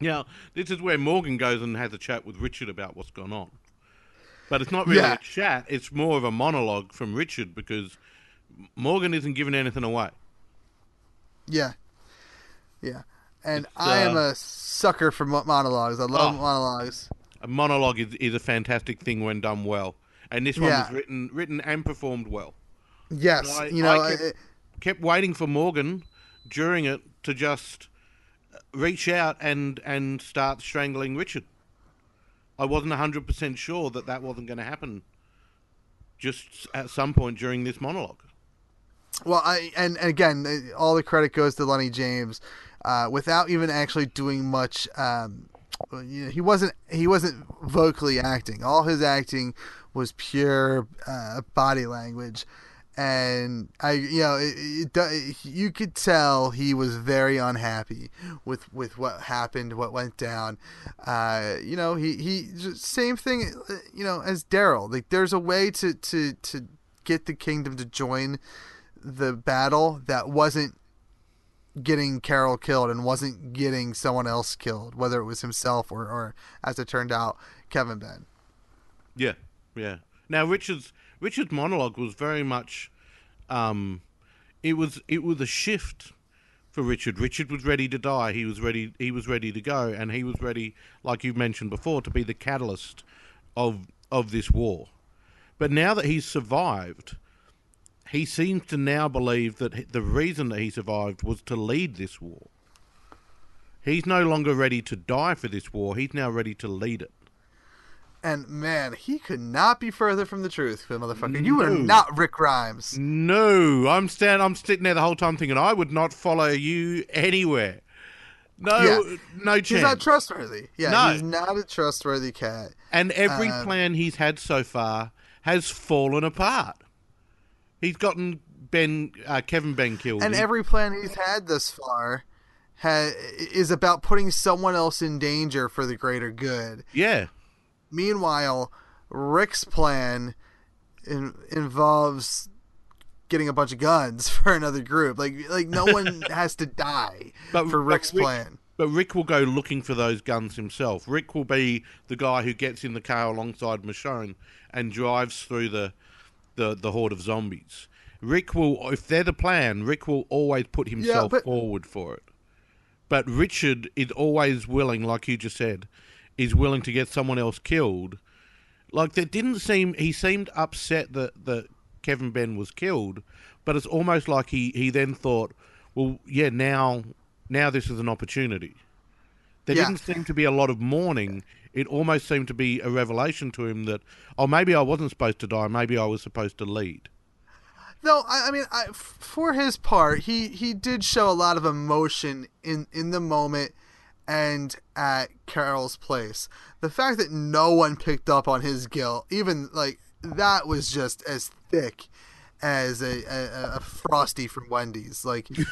Now, this is where Morgan goes and has a chat with Richard about what's gone on. But it's not really yeah. a chat. It's more of a monologue from Richard because Morgan isn't giving anything away. Yeah. Yeah, and uh, I am a sucker for monologues. I love oh, monologues. A monologue is, is a fantastic thing when done well, and this one yeah. was written, written and performed well. Yes, I, you know, I kept, it, kept waiting for Morgan during it to just reach out and and start strangling Richard. I wasn't a hundred percent sure that that wasn't going to happen. Just at some point during this monologue. Well, I and, and again, all the credit goes to Lenny James. Uh, without even actually doing much, um, you know, he wasn't he wasn't vocally acting. All his acting was pure uh, body language, and I, you know, it, it, you could tell he was very unhappy with, with what happened, what went down. Uh, you know, he he just, same thing, you know, as Daryl. Like, there's a way to, to, to get the Kingdom to join the battle that wasn't getting Carol killed and wasn't getting someone else killed, whether it was himself or, or as it turned out, Kevin Ben. Yeah, yeah. Now Richard's Richard's monologue was very much, um, it was it was a shift for Richard. Richard was ready to die. He was ready. He was ready to go, and he was ready, like you mentioned before, to be the catalyst of of this war. But now that he's survived, he seems to now believe that the reason that he survived was to lead this war. He's no longer ready to die for this war. He's now ready to lead it. And, man, he could not be further from the truth, motherfucker. No. You are not Rick Grimes. No. I'm stand, I'm sitting there the whole time thinking, I would not follow you anywhere. No, yeah. no chance. He's not trustworthy. Yeah, no. He's not a trustworthy cat. And every um, plan he's had so far has fallen apart. He's gotten Ben, uh, Kevin Ben killed. And every plan he's had thus far ha- is about putting someone else in danger for the greater good. Yeah. Meanwhile, Rick's plan in- involves getting a bunch of guns for another group. Like, like no one has to die but, for Rick's but Rick, plan. But Rick will go looking for those guns himself. Rick will be the guy who gets in the car alongside Michonne and drives through the... The, the horde of zombies. Rick will, if they're the plan, Rick will always put himself yeah, but... forward for it. But Richard is always willing, like you just said, is willing to get someone else killed. Like, that didn't seem, he seemed upset that, that Kevin Ben was killed, but it's almost like he, he then thought, well, yeah, now now this is an opportunity. There yeah. didn't seem to be a lot of mourning. It almost seemed to be a revelation to him that, oh, maybe I wasn't supposed to die. Maybe I was supposed to lead. No, I, I mean, I, for his part, he, he did show a lot of emotion in, in the moment and at Carol's place. The fact that no one picked up on his guilt, even like that, was just as thick as a, a, a Frosty from Wendy's. Like... he,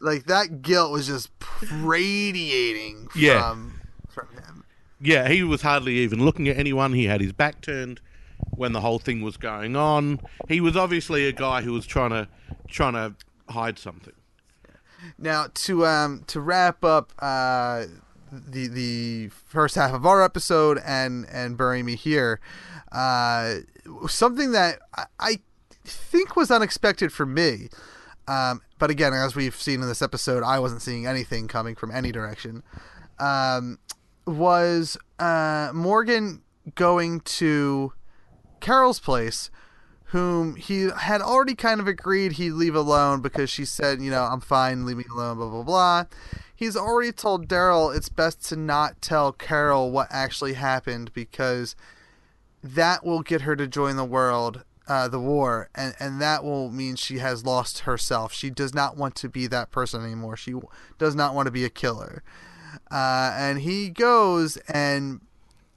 like that guilt was just radiating from, yeah. from him. Yeah, he was hardly even looking at anyone. He had his back turned when the whole thing was going on. He was obviously a guy who was trying to trying to hide something. Now to um to wrap up uh the the first half of our episode and and Bury Me Here, uh something that I, I think was unexpected for me. Um, but again, as we've seen in this episode, I wasn't seeing anything coming from any direction. Um, was uh, Morgan going to Carol's place, whom he had already kind of agreed he'd leave alone because she said, you know, I'm fine, leave me alone, blah, blah, blah. He's already told Daryl it's best to not tell Carol what actually happened because that will get her to join the world, uh, the war, and, and that will mean she has lost herself. She does not want to be that person anymore. She w- does not want to be a killer. Uh, and he goes and,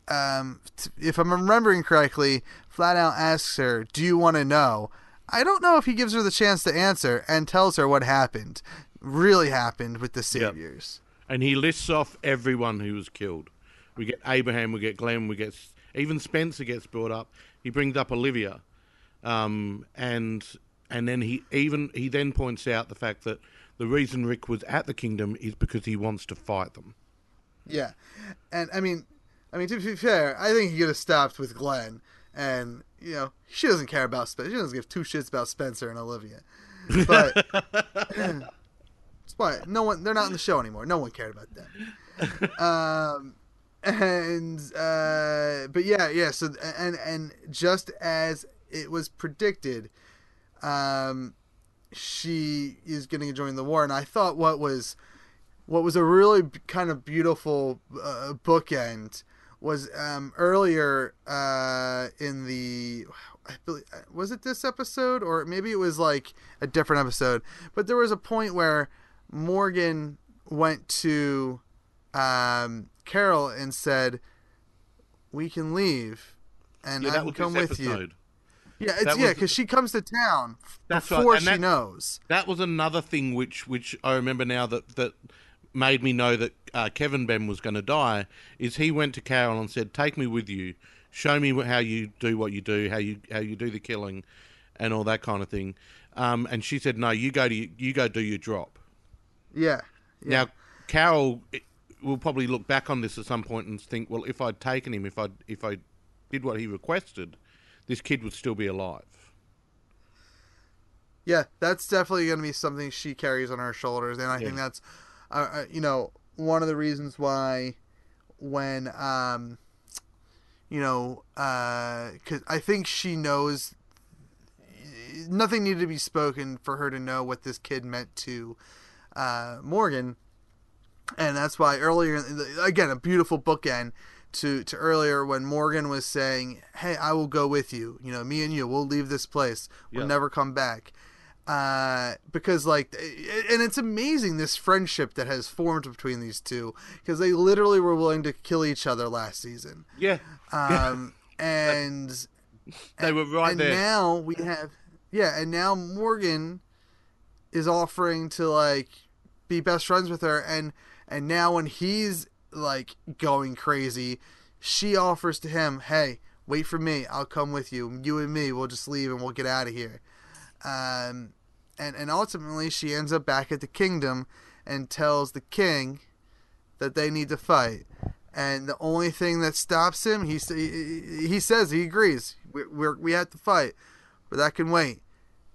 um, t- if I'm remembering correctly, flat out asks her, "Do you want to know?" I don't know if he gives her the chance to answer, and tells her what happened, really happened with the Saviors. Yep. And he lists off everyone who was killed. We get Abraham, we get Glenn, we get even Spencer gets brought up. He brings up Olivia, um, and and then he even he then points out the fact that the reason Rick was at the Kingdom is because he wants to fight them. Yeah, and I mean, I mean to be fair, I think he could have stopped with Glenn. And, you know, she doesn't care about Spencer. She doesn't give two shits about Spencer and Olivia. But that's why no one, they're not in the show anymore. No one cared about them. Um, and, uh, but yeah, yeah. So, and, and just as it was predicted, um, she is going to join the war. And I thought what was, what was a really kind of beautiful uh, bookend was um, earlier uh, in the, I believe, was it this episode? Or maybe it was like a different episode. But there was a point where Morgan went to um, Carol and said, "We can leave, and yeah, I will come with episode. you." Yeah, it's, yeah, because she comes to town that's before right. she that, knows. That was another thing which, which I remember now that... that made me know that uh, Kevin Ben was going to die, is he went to Carol and said, "Take me with you, show me how you do what you do, how you how you do the killing, and all that kind of thing." Um, and she said, "No, you go to you go do your drop." Yeah. yeah. Now, Carol will probably look back on this at some point and think, "Well, if I'd taken him, if I if I did what he requested, this kid would still be alive." Yeah, that's definitely going to be something she carries on her shoulders, and I yeah. think that's. Uh, you know, one of the reasons why when, um, you know, uh, 'cause I think she knows nothing needed to be spoken for her to know what this kid meant to uh, Morgan. And that's why earlier, again, a beautiful bookend to, to earlier when Morgan was saying, "Hey, I will go with you. You know, me and you, we'll leave this place. We'll yeah. never come back." Uh, because like, and it's amazing this friendship that has formed between these two, because they literally were willing to kill each other last season. Yeah. Um, yeah. and they were right and there. And now we have, yeah. And now Morgan is offering to like be best friends with her. And, and now when he's like going crazy, she offers to him, "Hey, wait for me. I'll come with you. You and me, we'll just leave and we'll get out of here." Um, And, and ultimately, she ends up back at the Kingdom and tells the king that they need to fight. And the only thing that stops him, he he, he says he agrees. We we're, we have to fight, but that can wait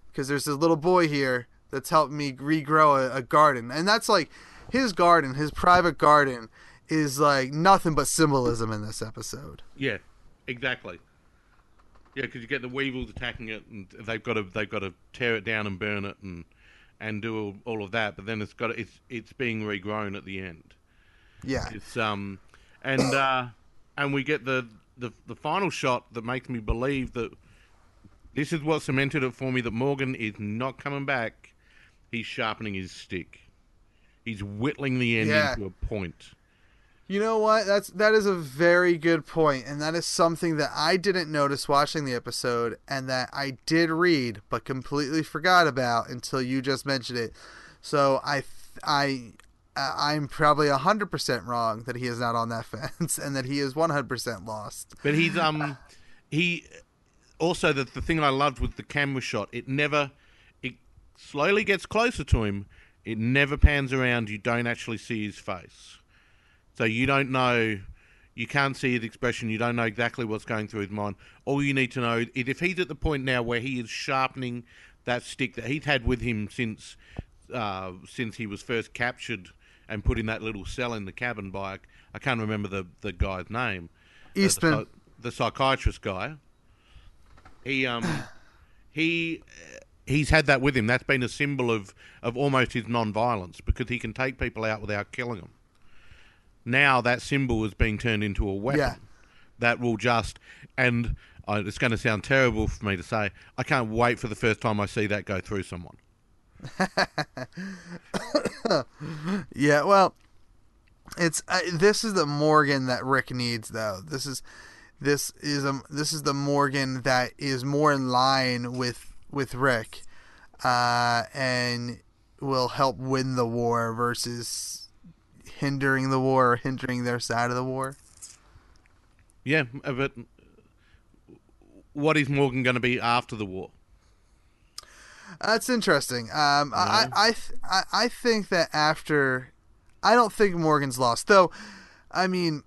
because there's this little boy here that's helped me regrow a, a garden, and that's like his garden, his private garden, is like nothing but symbolism in this episode. Yeah, exactly. Yeah, because you get the weevils attacking it, and they've got to they've got to tear it down and burn it, and and do all, all of that. But then it's got to, it's it's being regrown at the end. Yeah. It's um, and uh, and we get the, the the final shot that makes me believe that this is what cemented it for me that Morgan is not coming back. He's sharpening his stick. He's whittling the end yeah. into a point. You know what? That's that is a very good point, and that is something that I didn't notice watching the episode, and that I did read but completely forgot about until you just mentioned it. So I, I, I'm probably a hundred percent wrong that he is not on that fence, and that he is one hundred percent lost. But he's um, he also the the thing I loved was the camera shot. It never, it slowly gets closer to him. It never pans around. You don't actually see his face. So you don't know, you can't see his expression, you don't know exactly what's going through his mind. All you need to know is if he's at the point now where he is sharpening that stick that he's had with him since uh, since he was first captured and put in that little cell in the cabin by, I can't remember the, the guy's name. Eastman. Uh, the, the psychiatrist guy. He, um, he, he's had that with him. That's been a symbol of, of almost his non-violence because he can take people out without killing them. Now that symbol is being turned into a weapon. Yeah. that will just, and I, it's going to sound terrible for me to say, I can't wait for the first time I see that go through someone. Yeah, well, it's uh, this is the Morgan that Rick needs, though. This is this is a this is the Morgan that is more in line with with Rick, uh, and will help win the war versus hindering the war or hindering their side of the war. Yeah, but what is Morgan going to be after the war? That's interesting. Um, no. I, I, th- I, I think that after, I don't think Morgan's lost, though. I mean,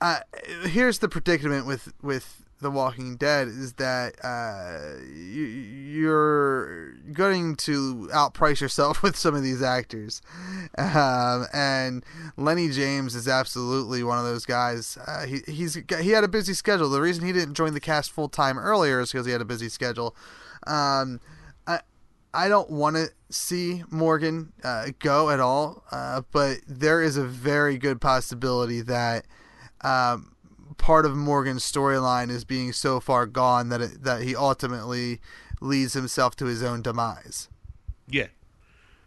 uh, here's the predicament with, with The Walking Dead is that uh, you, you're going to outprice yourself with some of these actors. Um, and Lenny James is absolutely one of those guys. Uh, he he's he had a busy schedule. The reason he didn't join the cast full time earlier is because he had a busy schedule. Um, I I don't want to see Morgan uh, go at all, uh, but there is a very good possibility that um, part of Morgan's storyline is being so far gone that it, that he ultimately leads himself to his own demise. Yeah,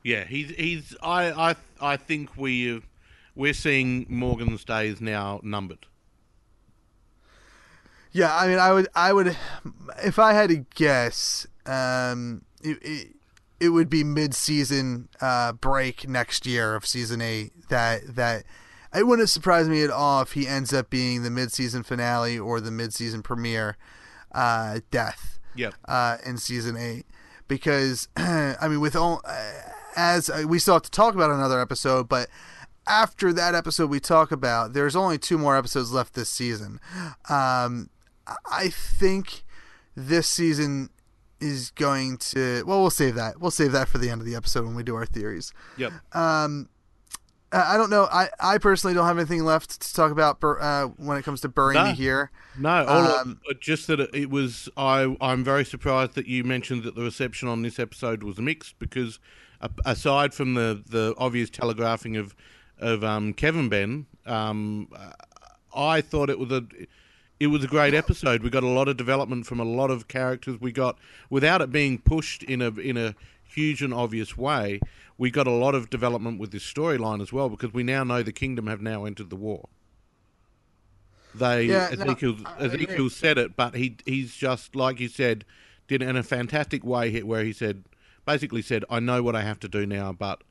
yeah. He's he's. I I I think we we're seeing Morgan's days now numbered. Yeah, I mean, I would, I would, if I had to guess, um, it, it, it would be mid-season uh, break next year of season eight. That that it wouldn't surprise me at all if he ends up being the mid-season finale or the mid-season premiere uh, death. Yep. Uh, in season eight, because I mean, with all uh, as uh, we still have to talk about another episode, but. After that episode we talk about, there's only two more episodes left this season. Um, I think this season is going to... Well, we'll save that. We'll save that for the end of the episode when we do our theories. Yep. Um, I don't know. I, I personally don't have anything left to talk about uh, when it comes to Bury Me Here. No, all um, of, just that it was... I, I'm very surprised that you mentioned that the reception on this episode was mixed, because aside from the, the obvious telegraphing of... of um, Kevin Ben, um, I thought it was a it was a great episode. We got a lot of development from a lot of characters. We got, without it being pushed in a in a huge and obvious way, we got a lot of development with this storyline as well, because we now know the Kingdom have now entered the war. They yeah, Ezekiel no, Ezekiel said it, but he he's just, like you said, did it in a fantastic way where he said basically said, I know what I have to do now, but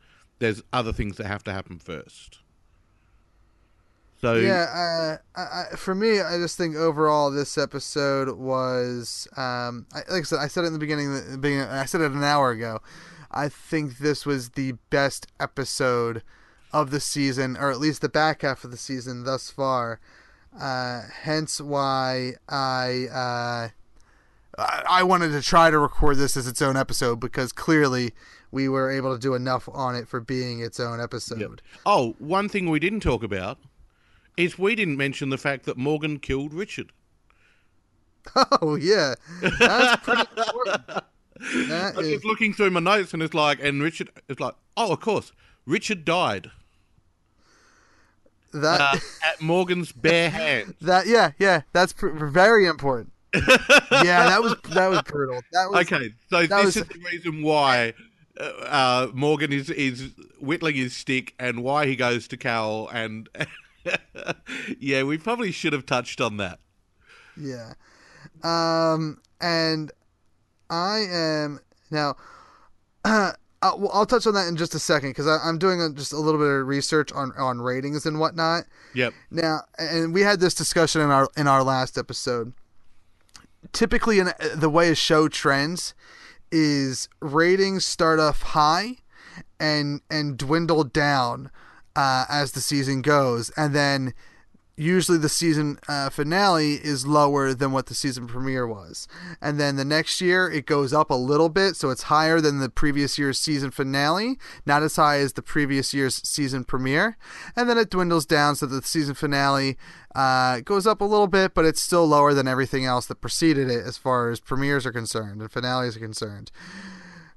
there's other things that have to happen first. So yeah, uh, I, I, for me, I just think overall this episode was, um, I, like I said, I said it in the beginning, the beginning, I said it an hour ago. I think this was the best episode of the season, or at least the back half of the season thus far. Uh, hence why I, uh, I, I wanted to try to record this as its own episode, because clearly we were able to do enough on it for being its own episode. Yep. Oh, one thing we didn't talk about is we didn't mention the fact that Morgan killed Richard. Oh, yeah. That's pretty important. That I was is... just looking through my notes, and it's like, and Richard, it's like, oh, of course, Richard died. That uh, at Morgan's bare hands. That, yeah, yeah, that's pr- very important. Yeah, that was that was brutal. That was, okay, so this was... is the reason why... Uh, Morgan is, is whittling his stick, and why he goes to Carol, and yeah, we probably should have touched on that. Yeah, um, and I am now. Uh, I'll, I'll touch on that in just a second, because I'm doing a, just a little bit of research on, on ratings and whatnot. Yep. Now, and we had this discussion in our in our last episode. Typically, in the way a show trends. Is ratings start off high and and dwindle down uh, as the season goes, and then usually the season uh, finale is lower than what the season premiere was, and then the next year it goes up a little bit, so it's higher than the previous year's season finale, not as high as the previous year's season premiere, and then it dwindles down so that the season finale uh, goes up a little bit, but it's still lower than everything else that preceded it as far as premieres are concerned and finales are concerned.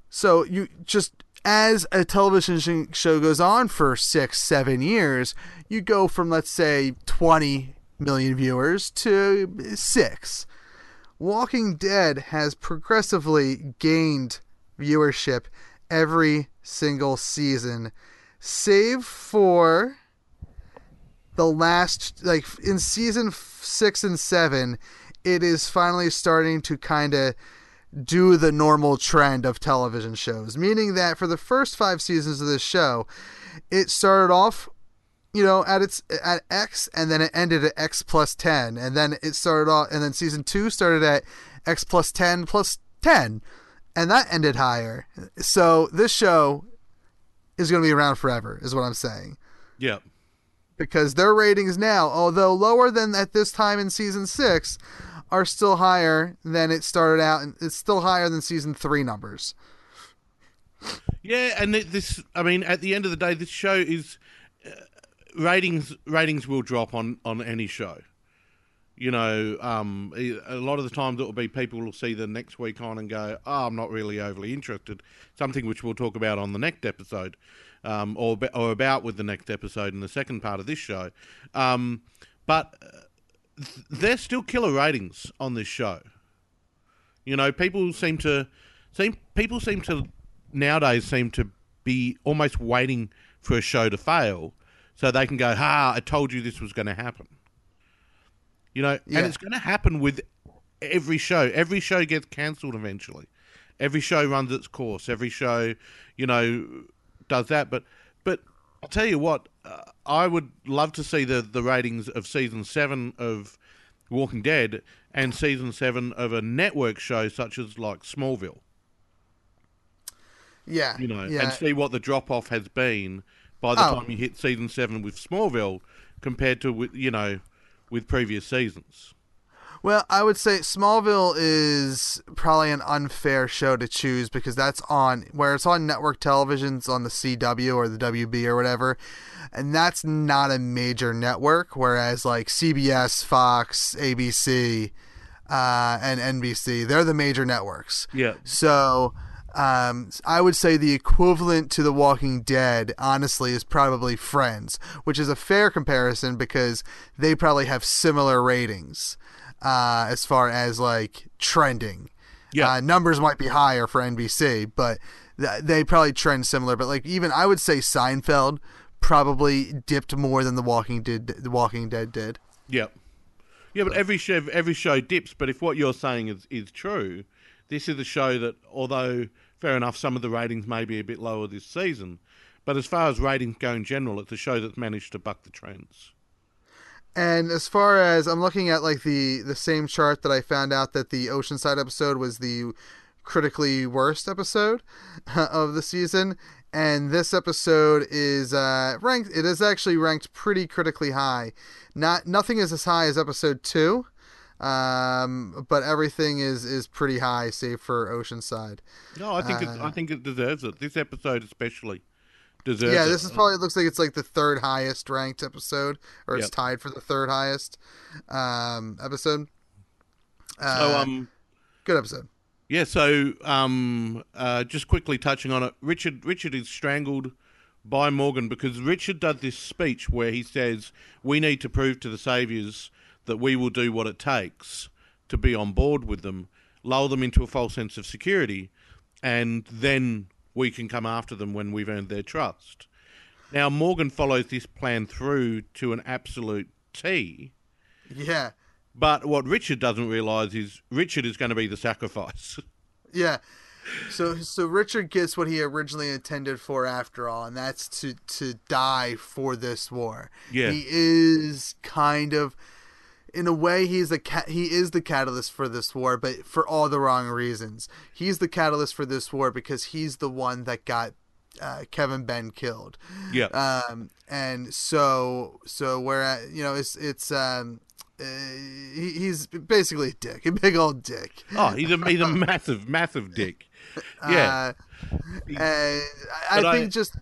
So you just... As a television show goes on for six, seven years, you go from, let's say, twenty million viewers to six. Walking Dead has progressively gained viewership every single season, save for the last, like in season six and seven, it is finally starting to kind of do the normal trend of television shows, meaning that for the first five seasons of this show, it started off, you know, at its at X, and then it ended at X plus ten, and then it started off, and then season two started at X plus ten plus ten, and that ended higher. So this show is going to be around forever, is what I'm saying. Yeah. Because their ratings now, although lower than at this time in season six, are still higher than it started out, and it's still higher than season three numbers. Yeah, and this, I mean, at the end of the day, this show is uh, ratings. Ratings will drop on on any show. You know, um, a lot of the times it will be people will see the next week on and go, "Oh, I'm not really overly interested." Something which we'll talk about on the next episode, um, or or about with the next episode in the second part of this show, um, but. Uh, There's still killer ratings on this show. You know, people seem to seem people seem to nowadays seem to be almost waiting for a show to fail so they can go, "Ha, I told you this was going to happen." You know, yeah. And it's going to happen with every show. Every show gets cancelled eventually. Every show runs its course. Every show, you know, does that. But but I'll tell you what. Uh, I would love to see the, the ratings of season seven of Walking Dead and season seven of a network show such as like Smallville. Yeah, you know, yeah. And see what the drop off has been by the oh. time you hit season seven with Smallville compared to, you know, with previous seasons. Well, I would say Smallville is probably an unfair show to choose because that's on, where it's on network television, it's on the C W or the W B or whatever, and that's not a major network, whereas like C B S, Fox, A B C, uh, and N B C, they're the major networks. Yeah. So um, I would say the equivalent to The Walking Dead, honestly, is probably Friends, which is a fair comparison because they probably have similar ratings. Uh, as far as like trending, yeah, uh, numbers might be higher for N B C, but th- they probably trend similar. But like even I would say Seinfeld probably dipped more than the Walking Dead. The Walking Dead did. Yeah, yeah, but every show every show dips. But if what you're saying is is true, this is a show that, although fair enough, some of the ratings may be a bit lower this season, but as far as ratings go in general, it's a show that's managed to buck the trends. And as far as I'm looking at, like the, the same chart that I found out that the Oceanside episode was the critically worst episode of the season, and this episode is uh, ranked. It is actually ranked pretty critically high. Not nothing is as high as episode two, um, but everything is, is pretty high, save for Oceanside. No, I think uh, it, I think it deserves it. This episode especially. Yeah, this is probably, it looks like it's like the third highest ranked episode, or it's yep. tied for the third highest um, episode. Uh, so, um, good episode. Yeah, so um, uh, just quickly touching on it, Richard Richard is strangled by Morgan because Richard does this speech where he says, "We need to prove to the Saviors that we will do what it takes to be on board with them, lull them into a false sense of security, and then we can come after them when we've earned their trust." Now, Morgan follows this plan through to an absolute T. Yeah. But what Richard doesn't realise is Richard is going to be the sacrifice. Yeah. So so Richard gets what he originally intended for after all, and that's to, to die for this war. Yeah. He is kind of... In a way, he's a ca- he is the catalyst for this war, but for all the wrong reasons. He's the catalyst for this war because he's the one that got uh, Kevin Ben killed. Yeah. Um. And so so where you know it's it's um uh, he, he's basically a dick, a big old dick. Oh, he's a he's a massive massive dick. Yeah. Uh, and I, I think I... just.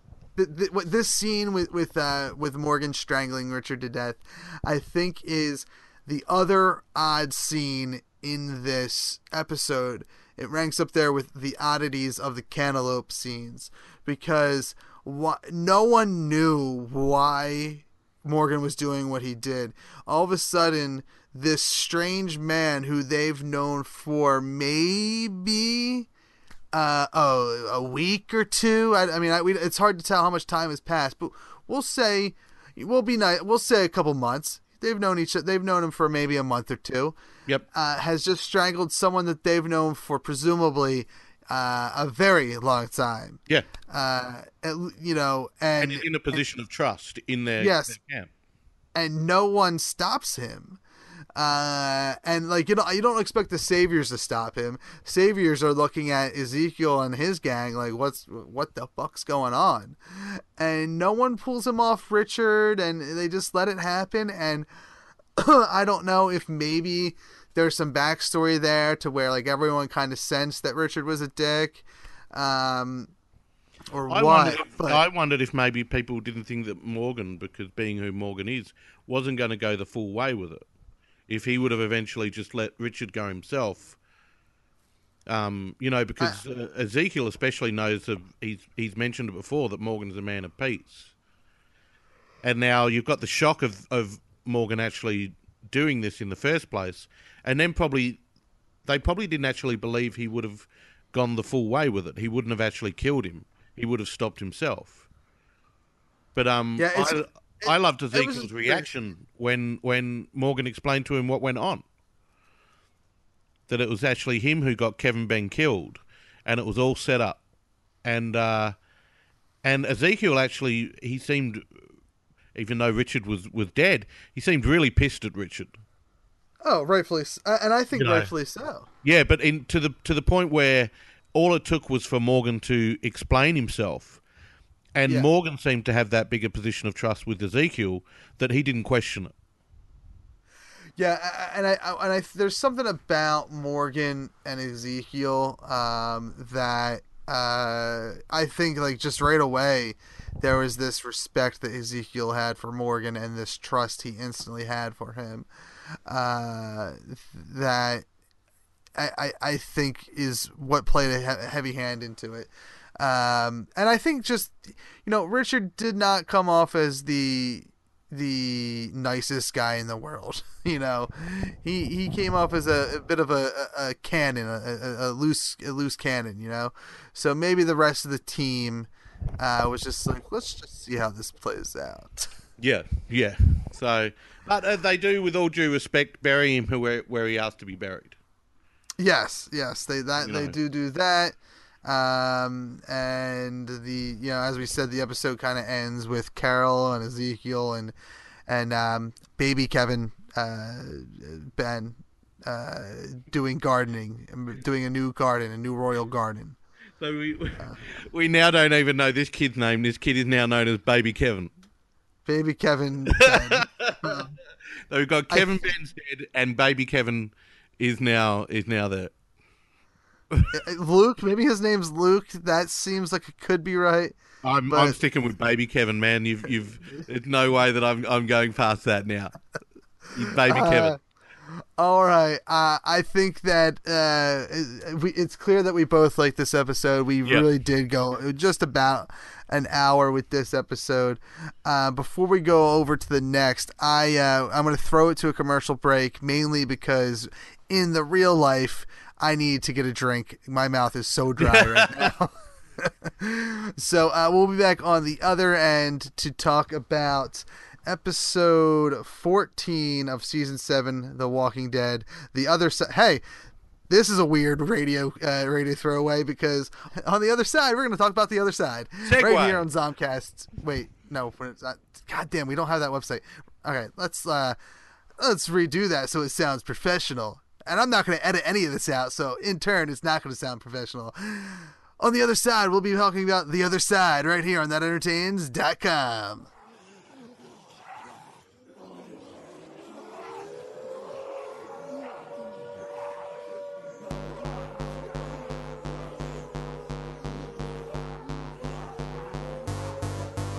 What this scene with with uh, with Morgan strangling Richard to death, I think, is the other odd scene in this episode. It ranks up there with the oddities of the cantaloupe scenes because wh- no one knew why Morgan was doing what he did. All of a sudden, this strange man who they've known for maybe uh, oh, a week or two. I, I mean, I, we, it's hard to tell how much time has passed, but we'll say we'll be nice. We'll say a couple months. They've known each. They've known him for maybe a month or two. Yep. Uh, has just strangled someone that they've known for presumably uh, a very long time. Yeah. Uh, you know, and, and in a position and, of trust in their, yes, their camp. And no one stops him. Uh, and like, you know, you don't expect the Saviors to stop him. Saviors are looking at Ezekiel and his gang like, what's, what the fuck's going on? And no one pulls him off Richard, and they just let it happen. And I don't know if maybe there's some backstory there to where like everyone kind of sensed that Richard was a dick, um, or I what. Wondered if, but... I wondered if maybe people didn't think that Morgan, because being who Morgan is, wasn't going to go the full way with it. If he would have eventually just let Richard go himself, um, you know, because uh, Ezekiel especially knows of, he's he's mentioned it before, that Morgan's a man of peace, and now you've got the shock of of Morgan actually doing this in the first place, and then probably they probably didn't actually believe he would have gone the full way with it. He wouldn't have actually killed him. He would have stopped himself. But um, yeah, it's... I, It, I loved Ezekiel's reaction when when Morgan explained to him what went on. That it was actually him who got Kevin Ben killed, and it was all set up. And uh, and Ezekiel actually, he seemed, even though Richard was, was dead, he seemed really pissed at Richard. Oh, rightfully so. And I think you know, rightfully so. Yeah, but in, to the to the point where all it took was for Morgan to explain himself. And yeah. Morgan seemed to have that bigger position of trust with Ezekiel that he didn't question it. Yeah, and I, and I, there's something about Morgan and Ezekiel um, that uh, I think, like, just right away, there was this respect that Ezekiel had for Morgan and this trust he instantly had for him uh, that I, I, I think is what played a he- heavy hand into it. Um, and I think just, you know, Richard did not come off as the, the nicest guy in the world. You know, he, he came off as a, a bit of a, a cannon, a, a loose, a loose cannon, you know? So maybe the rest of the team, uh, was just like, let's just see how this plays out. Yeah. Yeah. So, but uh, they do, with all due respect, bury him where, where he asked to be buried. Yes. Yes. They, that, you know. they do do that. Um, and the, you know, as we said, the episode kind of ends with Carol and Ezekiel and, and, um, baby Kevin, uh, Ben, uh, doing gardening, doing a new garden, a new royal garden. So we, uh, we now don't even know this kid's name. This kid is now known as baby Kevin. Baby Kevin. Ben. um, so we've got Kevin I, Ben's dead, and baby Kevin is now, is now there. Luke, maybe his name's Luke. That seems like it could be right. I'm, but... I'm sticking with baby Kevin, man. You've, you've. There's no way that I'm, I'm going past that now. You baby uh, Kevin. All right. Uh, I think that uh, we, it's clear that we both like this episode. We yep. really did go just about an hour with this episode. Uh, before we go over to the next, I uh, I'm going to throw it to a commercial break, mainly because in the real life, I need to get a drink. My mouth is so dry right now. So uh, we'll be back on the other end to talk about episode fourteen of season seven, The Walking Dead. The other side. Hey, this is a weird radio uh, radio throwaway, because on the other side, we're going to talk about The Other Side. Take right one. Here on Zombcast. Wait, no, it's not. God damn, we don't have that website. All right, let's uh, let's redo that so it sounds professional. And I'm not going to edit any of this out, so in turn, it's not going to sound professional. On the other side, we'll be talking about The Other Side right here on that entertains dot com.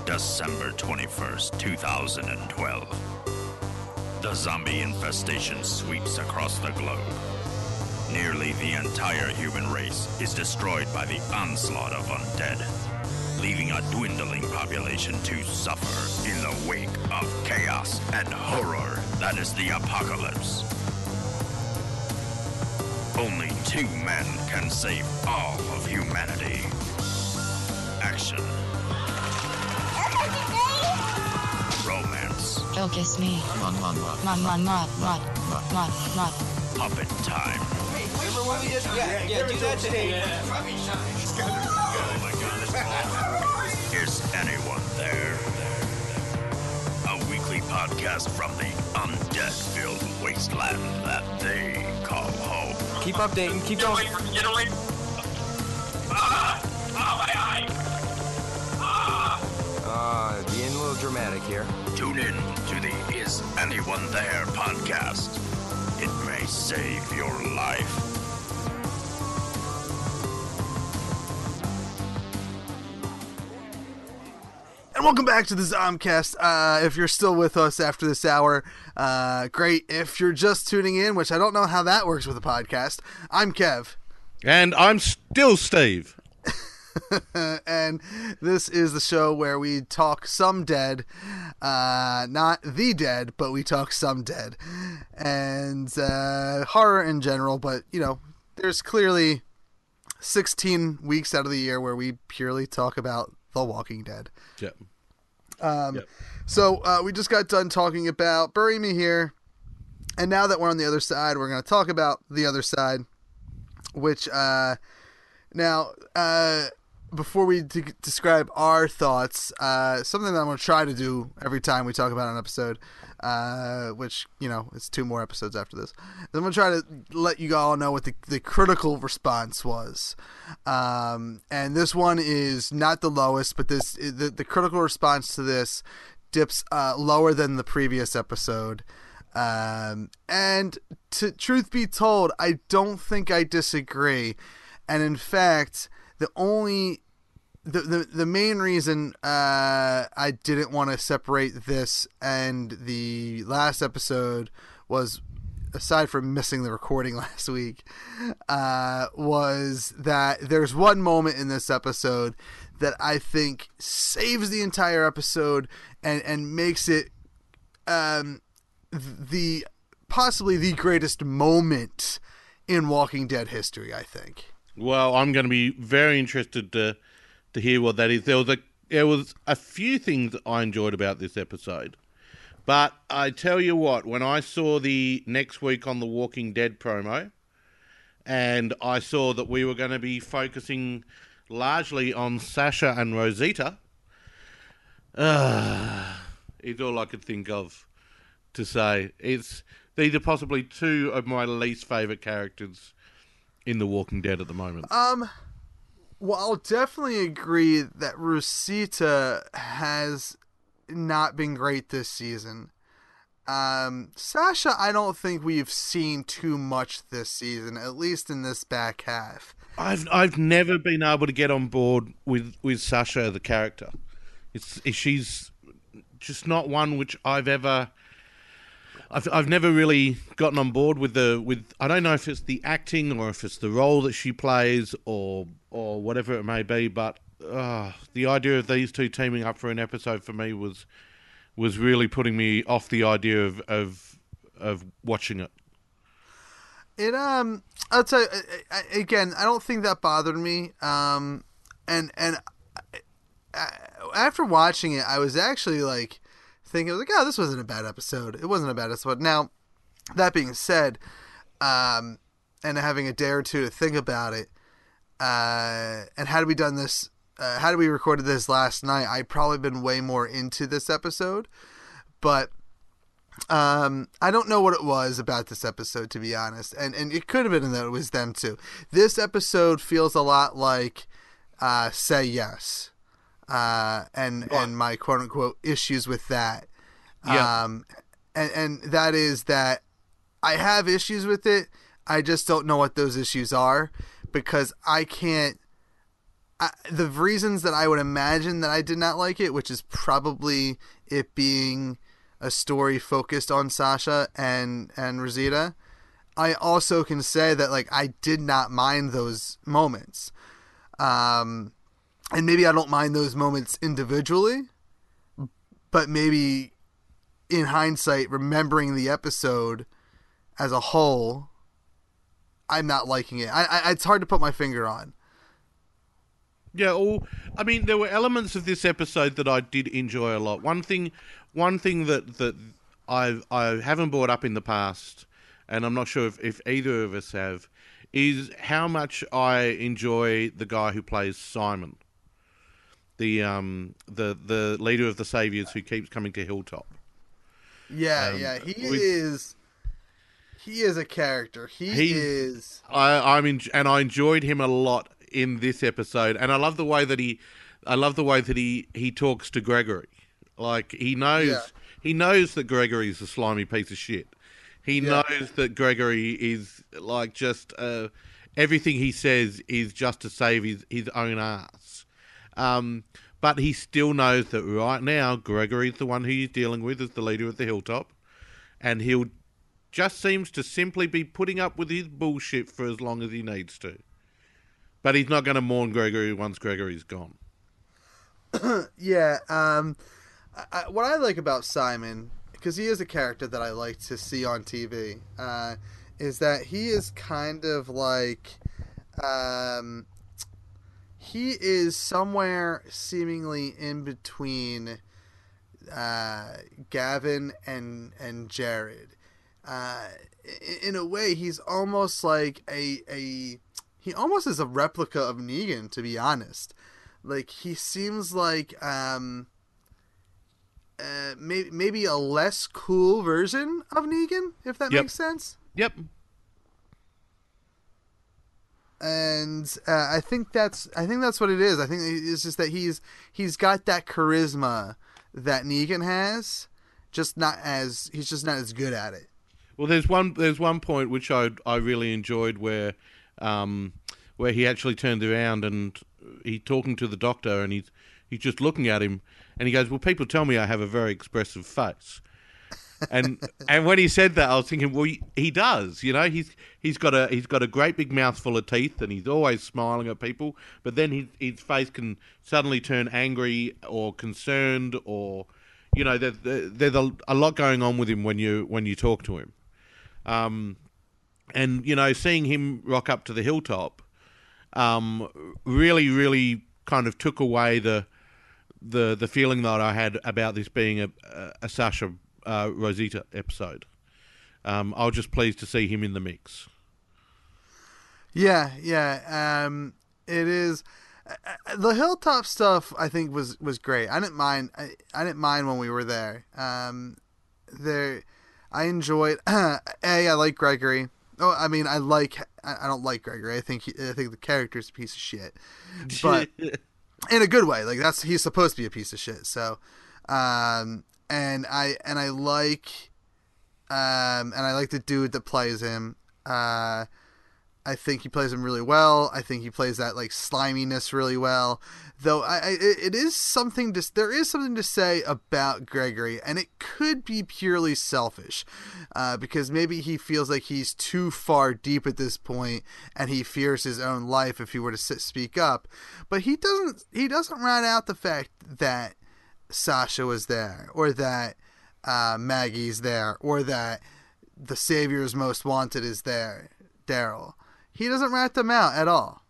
December twenty-first, two thousand twelve. The zombie infestation sweeps across the globe. Nearly the entire human race is destroyed by the onslaught of undead. leaving a dwindling population to suffer in the wake of chaos and horror that is the apocalypse. Only two men can save all of humanity. Action. Romance. Don't kiss me. Mon, mon, mon, mon, mon, mon, mon, mon, mon. Puppet time. Hey, remember what we just did? Yeah, yeah, yeah, do that today. Yeah. Oh my God, it's awful. Is anyone there? A weekly podcast from the undead-filled wasteland that they call home. Keep updating. Keep going. Get away! Get away! Ah! Oh my eye! Ah! Uh, being a little dramatic here. Tune in to the Is Anyone There podcast. It may save your life. And welcome back to the Zombcast. Uh, if you're still with us after this hour, uh, great. If you're just tuning in, which I don't know how that works with a podcast, I'm Kev. And I'm still Steve. And this is the show where we talk some dead, uh, not the dead, but we talk some dead, and uh, horror in general. But, you know, there's clearly sixteen weeks out of the year where we purely talk about The Walking Dead. Yeah. Um, yep. So uh, we just got done talking about Bury Me Here, and now that we're on the other side, we're going to talk about The Other Side, which uh, now... Uh, Before we d- describe our thoughts, uh, something that I'm going to try to do every time we talk about an episode, uh, which, you know, it's two more episodes after this, I'm going to try to let you all know what the, the critical response was. Um, and this one is not the lowest, but this the, the critical response to this dips uh, lower than the previous episode. Um, and to truth be told, I don't think I disagree. And in fact... The only, the, the, the main reason uh, I didn't want to separate this and the last episode was, aside from missing the recording last week, uh, was that there's one moment in this episode that I think saves the entire episode and, and makes it um, the possibly the greatest moment in Walking Dead history, I think. Well, I'm going to be very interested to to hear what that is. There was a there was a few things I enjoyed about this episode, but I tell you what, when I saw the next week on the Walking Dead promo, and I saw that we were going to be focusing largely on Sasha and Rosita, uh, it's all I could think of to say. It's these are possibly two of my least favorite characters in The Walking Dead at the moment. Um, well, I'll definitely agree that Rosita has not been great this season. Um, Sasha, I don't think we've seen too much this season, at least in this back half. I've I've never been able to get on board with, with Sasha, the character. It's she's just not one which I've ever. I've I've never really gotten on board with the with I don't know if it's the acting or if it's the role that she plays or or whatever it may be, but uh, the idea of these two teaming up for an episode for me was was really putting me off the idea of of, of watching it. It um I'll tell you I, I, again I don't think that bothered me um and and I, I, after watching it I was actually like. Thinking, I was like, oh, this wasn't a bad episode. It wasn't a bad episode. Now, that being said, um, and having a day or two to think about it, uh, and had we done this, uh, had we recorded this last night, I'd probably been way more into this episode. But um, I don't know what it was about this episode, to be honest. And and it could have been that it was them too. This episode feels a lot like uh, Say Yes. Uh, and, yeah. and my quote unquote issues with that. Yeah. Um, and, and that is that I have issues with it. I just don't know what those issues are because I can't, I, the reasons that I would imagine that I did not like it, which is probably it being a story focused on Sasha and, and Rosita. I also can say that like, I did not mind those moments. Um, And maybe I don't mind those moments individually, but maybe in hindsight, remembering the episode as a whole, I'm not liking it. I, I it's hard to put my finger on. Yeah, all I mean, there were elements of this episode that I did enjoy a lot. One thing, one thing that that I I haven't brought up in the past, and I'm not sure if, if either of us have, is how much I enjoy the guy who plays Simon, the um the the leader of the Saviors who keeps coming to Hilltop. Yeah, um, yeah, he with, is. He is a character. He, he is. I, I'm in, and I enjoyed him a lot in this episode, and I love the way that he, I love the way that he, he talks to Gregory. Like he knows, yeah. he knows that Gregory's a slimy piece of shit. He yeah. knows that Gregory is like just uh, everything he says is just to save his his own ass. Um, but he still knows that right now Gregory's the one who he's dealing with as the leader of the Hilltop, and he'll. Just seems to simply be putting up with his bullshit for as long as he needs to. But he's not going to mourn Gregory once Gregory's gone. yeah. Um, I, what I like about Simon, because he is a character that I like to see on T V, uh, is that he is kind of like... Um, he is somewhere seemingly in between uh, Gavin and, and Jared. Uh, in a way, he's almost like a, a, he almost is a replica of Negan, to be honest. Like, he seems like, um, uh, maybe, maybe a less cool version of Negan, if that yep. makes sense. Yep. And, uh, I think that's, I think that's what it is. I think it's just that he's, he's got that charisma that Negan has, just not as, he's just not as good at it. Well, there's one there's one point which I I really enjoyed where, um, where he actually turned around and he's talking to the doctor and he's he's just looking at him and he goes, "Well, people tell me I have a very expressive face," and and when he said that, I was thinking, well, he, he does, you know, he's he's got a he's got a great big mouthful of teeth and he's always smiling at people, but then his his face can suddenly turn angry or concerned or, you know, there, there, there's a, a lot going on with him when you when you talk to him. Um, and, you know, seeing him rock up to the Hilltop, um, really, really kind of took away the, the, the feeling that I had about this being a, a Sasha, uh, Rosita episode. Um, I was just pleased to see him in the mix. Yeah. Yeah. Um, it is uh, the Hilltop stuff, I think was, was great. I didn't mind. I, I didn't mind when we were there. Um, there, I enjoyed. Uh, a, I like Gregory. Oh, I mean, I like. I don't like Gregory. I think. He, I think the character's a piece of shit, but in a good way. Like that's he's supposed to be a piece of shit. So, um, and I and I like, um, and I like the dude that plays him. Uh, I think he plays him really well. I think he plays that like sliminess really well. Though I, I it is something to there is something to say about Gregory, and it could be purely selfish, uh, because maybe he feels like he's too far deep at this point, and he fears his own life if he were to sit, speak up. But he doesn't he doesn't rat out the fact that Sasha was there, or that uh, Maggie's there, or that the Savior's Most Wanted is there, Daryl. He doesn't rat them out at all.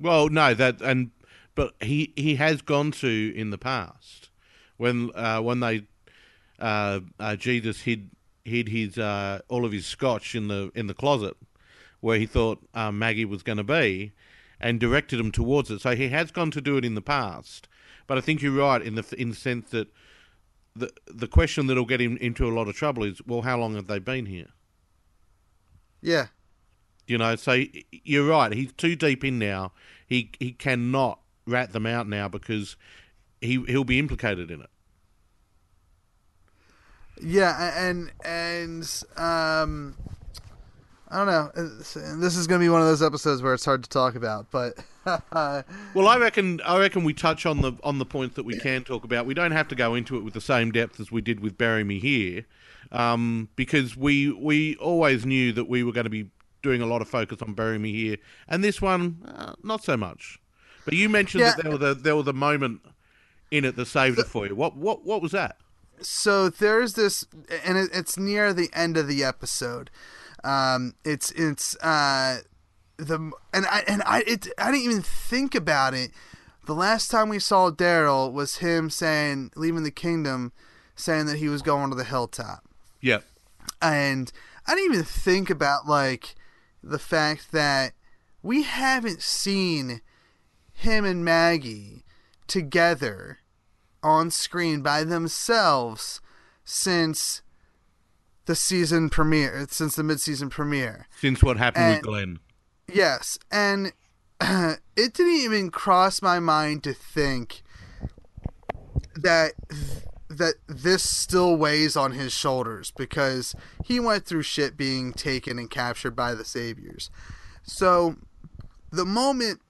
Well, no, that and but he, he has gone to in the past when uh, when they uh, uh, Jesus hid hid his uh, all of his scotch in the in the closet where he thought uh, Maggie was going to be, and directed him towards it. So he has gone to do it in the past. But I think you're right in the in the sense that the the question that'll get him into a lot of trouble is, well, how long have they been here? Yeah. You know, so you're right. He's too deep in now. He he cannot rat them out now because he he'll be implicated in it. Yeah, and and um, I don't know. This is going to be one of those episodes where it's hard to talk about. But well, I reckon I reckon we touch on the on the points that we can talk about. We don't have to go into it with the same depth as we did with Bury Me Here, um, because we we always knew that we were going to be doing a lot of focus on Bury Me Here, and this one uh, not so much, But you mentioned yeah. that there was the, there was the moment in it that saved the, it for you. What what what was that? So there's this, and it, it's near the end of the episode. Um, it's it's uh the and I and I it I didn't even think about it. The last time we saw Daryl was him saying leaving the kingdom, saying that he was going to the hilltop. Yeah, and I didn't even think about like the fact that we haven't seen him and Maggie together on screen by themselves since the season premiere, since the mid-season premiere. Since what happened and, with Glenn. Yes, and uh, it didn't even cross my mind to think that th- that this still weighs on his shoulders, because he went through shit being taken and captured by the Saviors. So the moment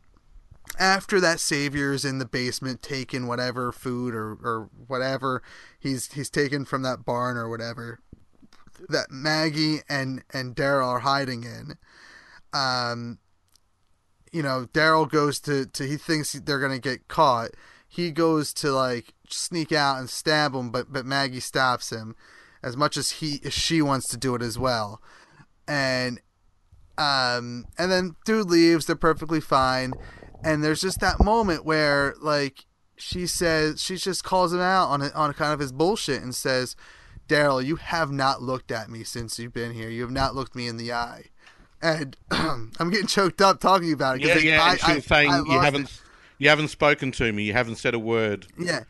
after that Savior's in the basement taking whatever food or, or whatever he's he's taken from that barn or whatever that Maggie and, and Daryl are hiding in, um, you know, Daryl goes to, to, he thinks they're going to get caught. He goes to like sneak out and stab him, but, but Maggie stops him as much as he, as she wants to do it as well. And, um, and then dude leaves, they're perfectly fine. And there's just that moment where, like, she says, she just calls him out on on kind of his bullshit and says, Daryl, you have not looked at me since you've been here. You have not looked me in the eye. And I'm getting choked up talking about it. Yeah, yeah, I, she I, was saying, I, I you haven't it. you haven't spoken to me. You haven't said a word. Yeah.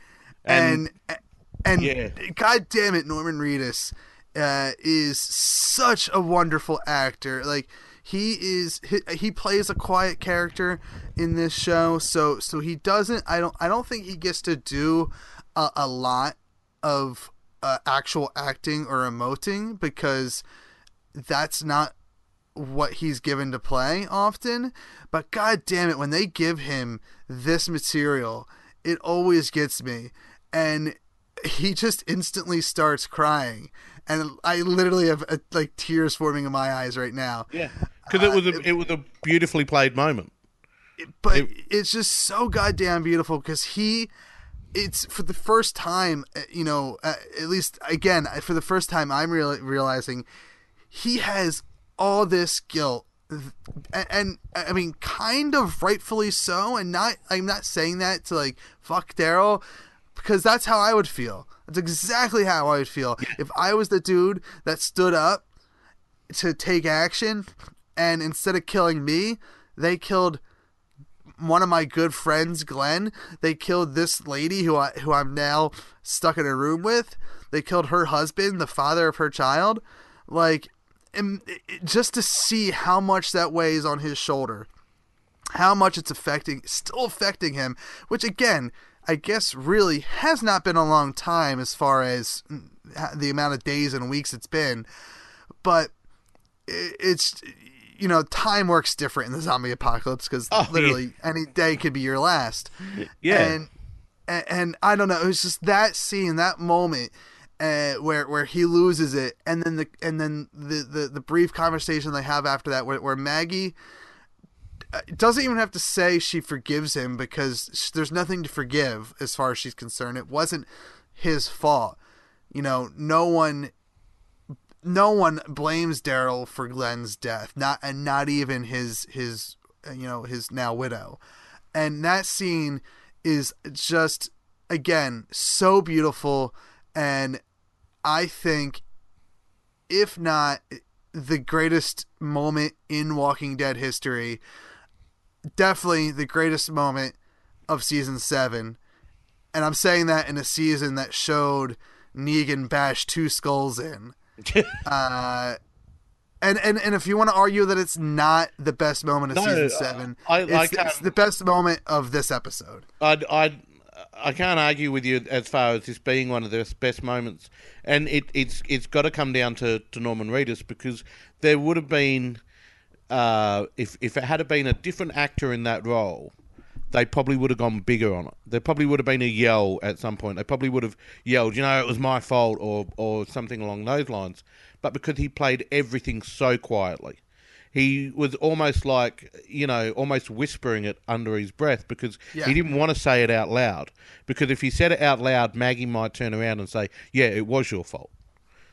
And, and, and yeah. God damn it, Norman Reedus uh, is such a wonderful actor. Like, He is he, he plays a quiet character in this show, so so he doesn't. I don't I don't think he gets to do a, a lot of uh, actual acting or emoting, because that's not what he's given to play often. But god damn it, when they give him this material, it always gets me, and he just instantly starts crying. And I literally have uh, like tears forming in my eyes right now. Yeah, because it was a, uh, it, it was a beautifully played moment. It, but it, it's just so goddamn beautiful, because he, it's for the first time, you know, uh, at least again for the first time, I'm re- realizing he has all this guilt, and, and I mean, kind of rightfully so. And not, I'm not saying that to like fuck Daryl, because that's how I would feel. That's exactly how I would feel if I was the dude that stood up to take action, and instead of killing me, they killed one of my good friends, Glenn. They killed this lady who I who I'm now stuck in a room with. They killed her husband, the father of her child. Like, and it, just to see how much that weighs on his shoulder, how much it's affecting, still affecting him. Which again, I guess really has not been a long time as far as the amount of days and weeks it's been, but it's, you know, time works different in the zombie apocalypse, because oh, literally yeah. any day could be your last. Yeah. And, and, and I don't know, it was just that scene, that moment uh, where, where he loses it. And then the, and then the, the, the brief conversation they have after that, where, where Maggie doesn't even have to say she forgives him, because there's nothing to forgive as far as she's concerned. It wasn't his fault. You know, no one, no one blames Daryl for Glenn's death, not, and not even his, his, you know, his now widow. And that scene is just, again, so beautiful. And I think if not the greatest moment in Walking Dead history, definitely the greatest moment of season seven. And I'm saying that in a season that showed Negan bash two skulls in. uh, and, and, and if you want to argue that it's not the best moment of no, season seven, I, I, it's, I it's the best moment of this episode. I'd, I'd, I can't argue with you as far as this being one of the best moments. And it, it's it's got to come down to, to Norman Reedus, because there would have been... Uh, if if it had been a different actor in that role, they probably would have gone bigger on it. There probably would have been a yell at some point. They probably would have yelled, you know, it was my fault, or or something along those lines. But because he played everything so quietly, he was almost like, you know, almost whispering it under his breath because yeah. he didn't want to say it out loud. Because if he said it out loud, Maggie might turn around and say, yeah, it was your fault.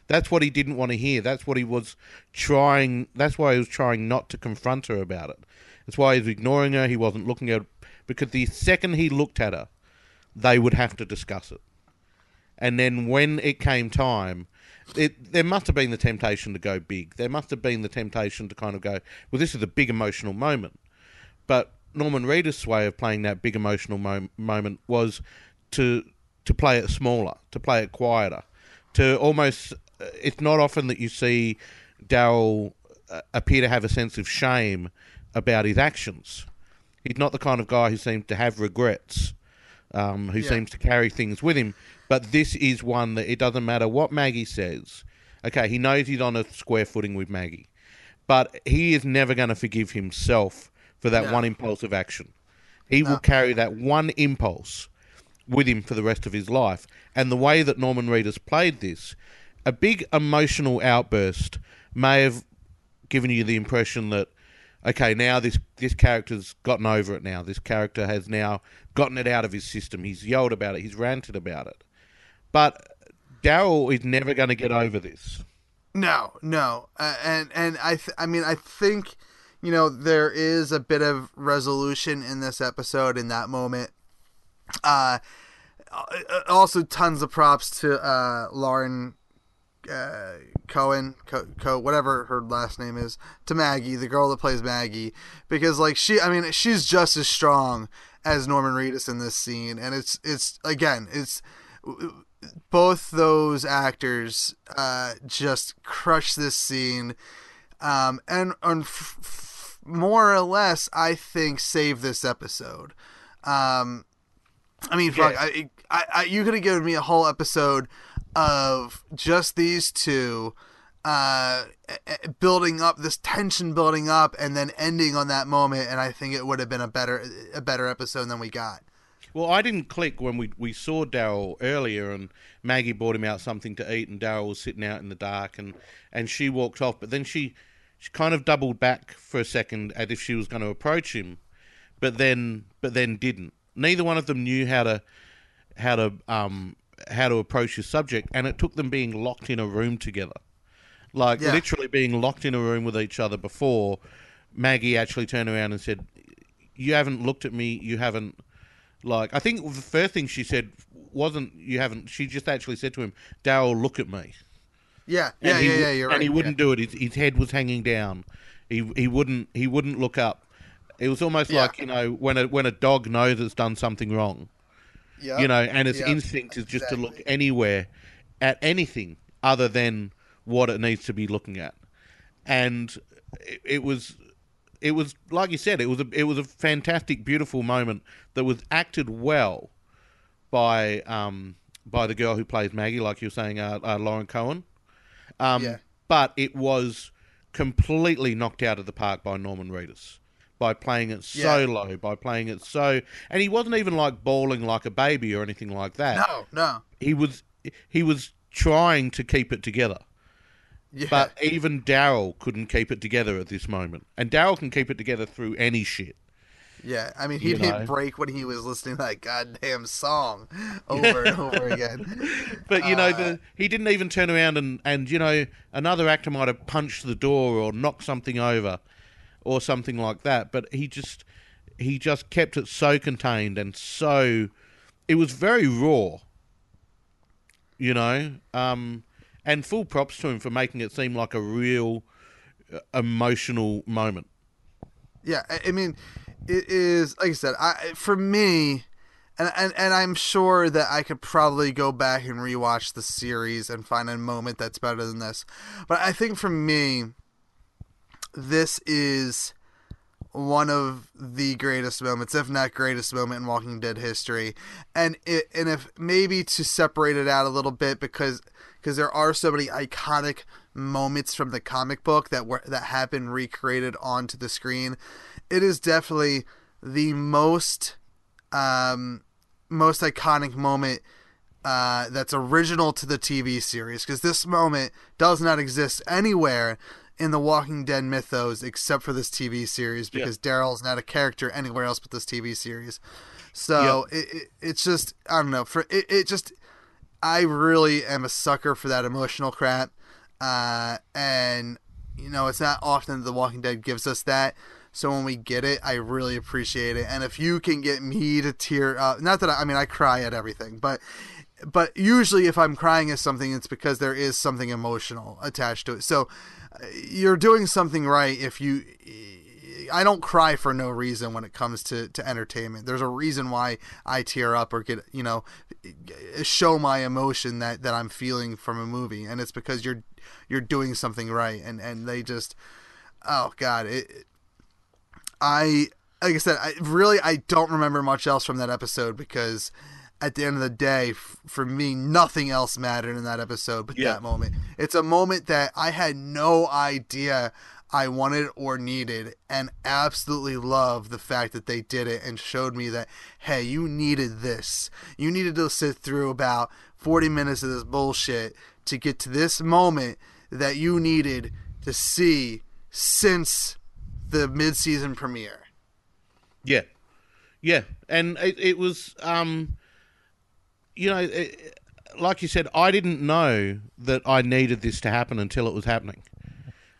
That's what he didn't want to hear. That's what he was trying. That's why he was trying not to confront her about it. That's why he was ignoring her. He wasn't looking at her. Because the second he looked at her, they would have to discuss it. And then when it came time, it, there must have been the temptation to go big. There must have been the temptation to kind of go, well, this is a big emotional moment. But Norman Reedus' way of playing that big emotional mo- moment was to to play it smaller, to play it quieter, to almost... It's not often that you see Daryl uh, appear to have a sense of shame about his actions. He's not the kind of guy who seems to have regrets, um, who yeah. seems to carry things with him. But this is one that it doesn't matter what Maggie says. Okay, he knows he's on a square footing with Maggie. But he is never going to forgive himself for that no. one impulsive action. He no. will carry that one impulse with him for the rest of his life. And the way that Norman Reedus played this, a big emotional outburst may have given you the impression that, okay, now this, this character's gotten over it now. This character has now gotten it out of his system. He's yelled about it. He's ranted about it. But Daryl is never going to get over this. No, no, uh, and and I th- I mean I think you know there is a bit of resolution in this episode in that moment. Uh, also, tons of props to uh, Lauren uh, Cohen, Co-, Co whatever her last name is, to Maggie, the girl that plays Maggie, because like she, I mean, she's just as strong as Norman Reedus in this scene, and it's it's again it's. both those actors uh, just crush this scene, um, and, and f- f- more or less, I think, save this episode. Um, I mean, fuck, yeah. I, I, I, you could have given me a whole episode of just these two uh, building up this tension, building up, and then ending on that moment, and I think it would have been a better a better episode than we got. Well, I didn't click when we we saw Daryl earlier and Maggie brought him out something to eat and Daryl was sitting out in the dark and, and she walked off. But then she, she kind of doubled back for a second as if she was going to approach him, but then but then didn't. Neither one of them knew how to how to um how to approach his subject, and it took them being locked in a room together, like yeah. literally being locked in a room with each other before Maggie actually turned around and said, "You haven't looked at me. You haven't." Like, I think the first thing she said wasn't, you haven't, she just actually said to him, Daryl, look at me. Yeah, yeah, yeah, yeah, you're right. And he wouldn't do it. His, his head was hanging down. He he wouldn't he wouldn't look up. It was almost yeah. like, you know, when a, when a dog knows it's done something wrong, yep. you know, and its yep. instinct is just exactly. to look anywhere at anything other than what it needs to be looking at. And it, it was... It was, like you said, it was a it was a fantastic, beautiful moment that was acted well by um by the girl who plays Maggie, like you were saying, uh, uh, Lauren Cohen. Um, yeah. But it was completely knocked out of the park by Norman Reedus by playing it so yeah. low, by playing it so, and he wasn't even like bawling like a baby or anything like that. No, no. He was he was trying to keep it together. Yeah. But even Daryl couldn't keep it together at this moment. And Daryl can keep it together through any shit. Yeah, I mean, he you didn't know? break when he was listening to that goddamn song over and over again. But, you uh, know, the, he didn't even turn around and, and, you know, another actor might have punched the door or knocked something over or something like that. But he just, he just kept it so contained and so... It was very raw, you know? Um... And full props to him for making it seem like a real emotional moment. Yeah, I mean, it is, like I said, I, for me, and, and and I'm sure that I could probably go back and rewatch the series and find a moment that's better than this. But I think for me, this is one of the greatest moments, if not greatest moment in Walking Dead history. And it, and if maybe to separate it out a little bit because... because there are so many iconic moments from the comic book that were that have been recreated onto the screen. It is definitely the most um, most iconic moment uh, that's original to the T V series, because this moment does not exist anywhere in the Walking Dead mythos except for this T V series, because yeah. Daryl's not a character anywhere else but this T V series. So yeah. it, it it's just, I don't know, for it, it just, I really am a sucker for that emotional crap. Uh, and you know, it's not often that The Walking Dead gives us that. So when we get it, I really appreciate it. And if you can get me to tear up, not that I, I mean, I cry at everything, but, but usually if I'm crying at something, it's because there is something emotional attached to it. So you're doing something right. If you, I don't cry for no reason when it comes to, to entertainment. There's a reason why I tear up or get, you know, show my emotion that, that I'm feeling from a movie. And it's because you're, you're doing something right. And, and they just, oh God, it, I, like I said, I really, I don't remember much else from that episode because at the end of the day, f- for me, nothing else mattered in that episode but yeah. that moment. It's a moment that I had no idea I wanted or needed, and absolutely love the fact that they did it and showed me that, hey, you needed this. You needed to sit through about forty minutes of this bullshit to get to this moment that you needed to see since the mid-season premiere. Yeah. Yeah. And it, it was, um, you know, it, like you said, I didn't know that I needed this to happen until it was happening.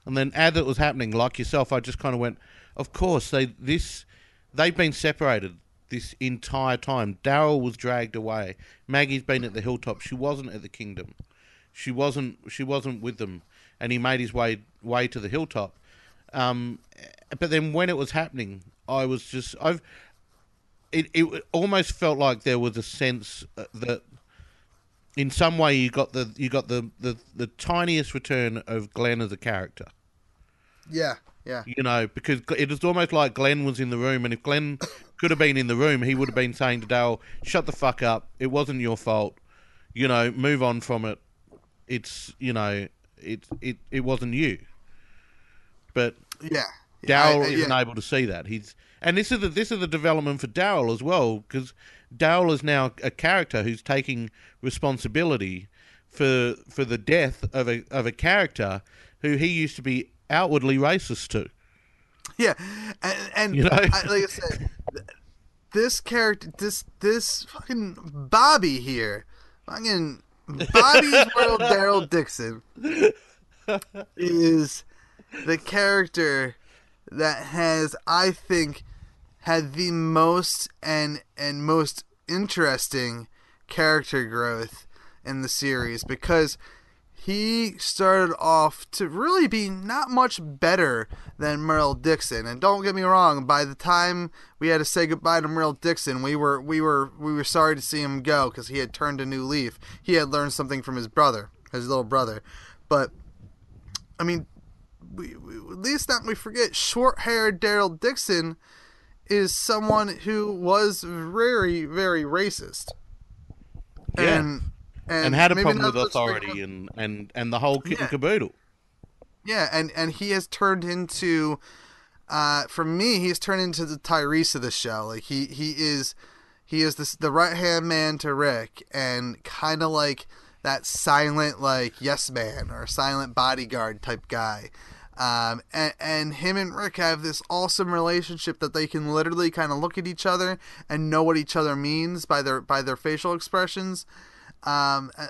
And then as it was happening, like yourself, I just kind of went, of course, they this they've been separated this entire time. Daryl was dragged away. Maggie's been at the Hilltop. She wasn't at the Kingdom. She wasn't, she wasn't with them. And he made his way, way to the Hilltop. Um, but then when it was happening, I was just, I've, it, it almost felt like there was a sense that in some way you got the, you got the, the, the tiniest return of Glenn as a character. Yeah. Yeah. You know, because it was almost like Glenn was in the room, and if Glenn could have been in the room, he would have been saying to Daryl, shut the fuck up. It wasn't your fault. You know, move on from it. It's, you know, it, it, it wasn't you. But yeah, Daryl yeah. isn't able to see that. He's and this is the, this is the development for Daryl as well, because Daryl is now a character who's taking responsibility for for the death of a of a character who he used to be outwardly racist to. Yeah, and, and you know? I, like I said, this character, this this fucking Bobby here, fucking Bobby's World, Daryl Dixon is the character that has, I think, had the most and and most interesting character growth in the series, because he started off to really be not much better than Merle Dixon. And don't get me wrong, by the time we had to say goodbye to Merle Dixon, we were we were we were sorry to see him go, because he had turned a new leaf. He had learned something from his brother, his little brother. But I mean, We, we, at least not we forget, short-haired Daryl Dixon is someone who was very, very racist. Yeah. And, and, and had a problem with authority and, and, and the whole kit yeah. and caboodle. Yeah, and, and he has turned into, uh, for me, he's turned into the Tyrese of the show. Like, he, he is, he is this, the right-hand man to Rick, and kind of like that silent, like, yes man or silent bodyguard type guy. Um, and, and him and Rick have this awesome relationship that they can literally kind of look at each other and know what each other means by their, by their facial expressions. Um, I,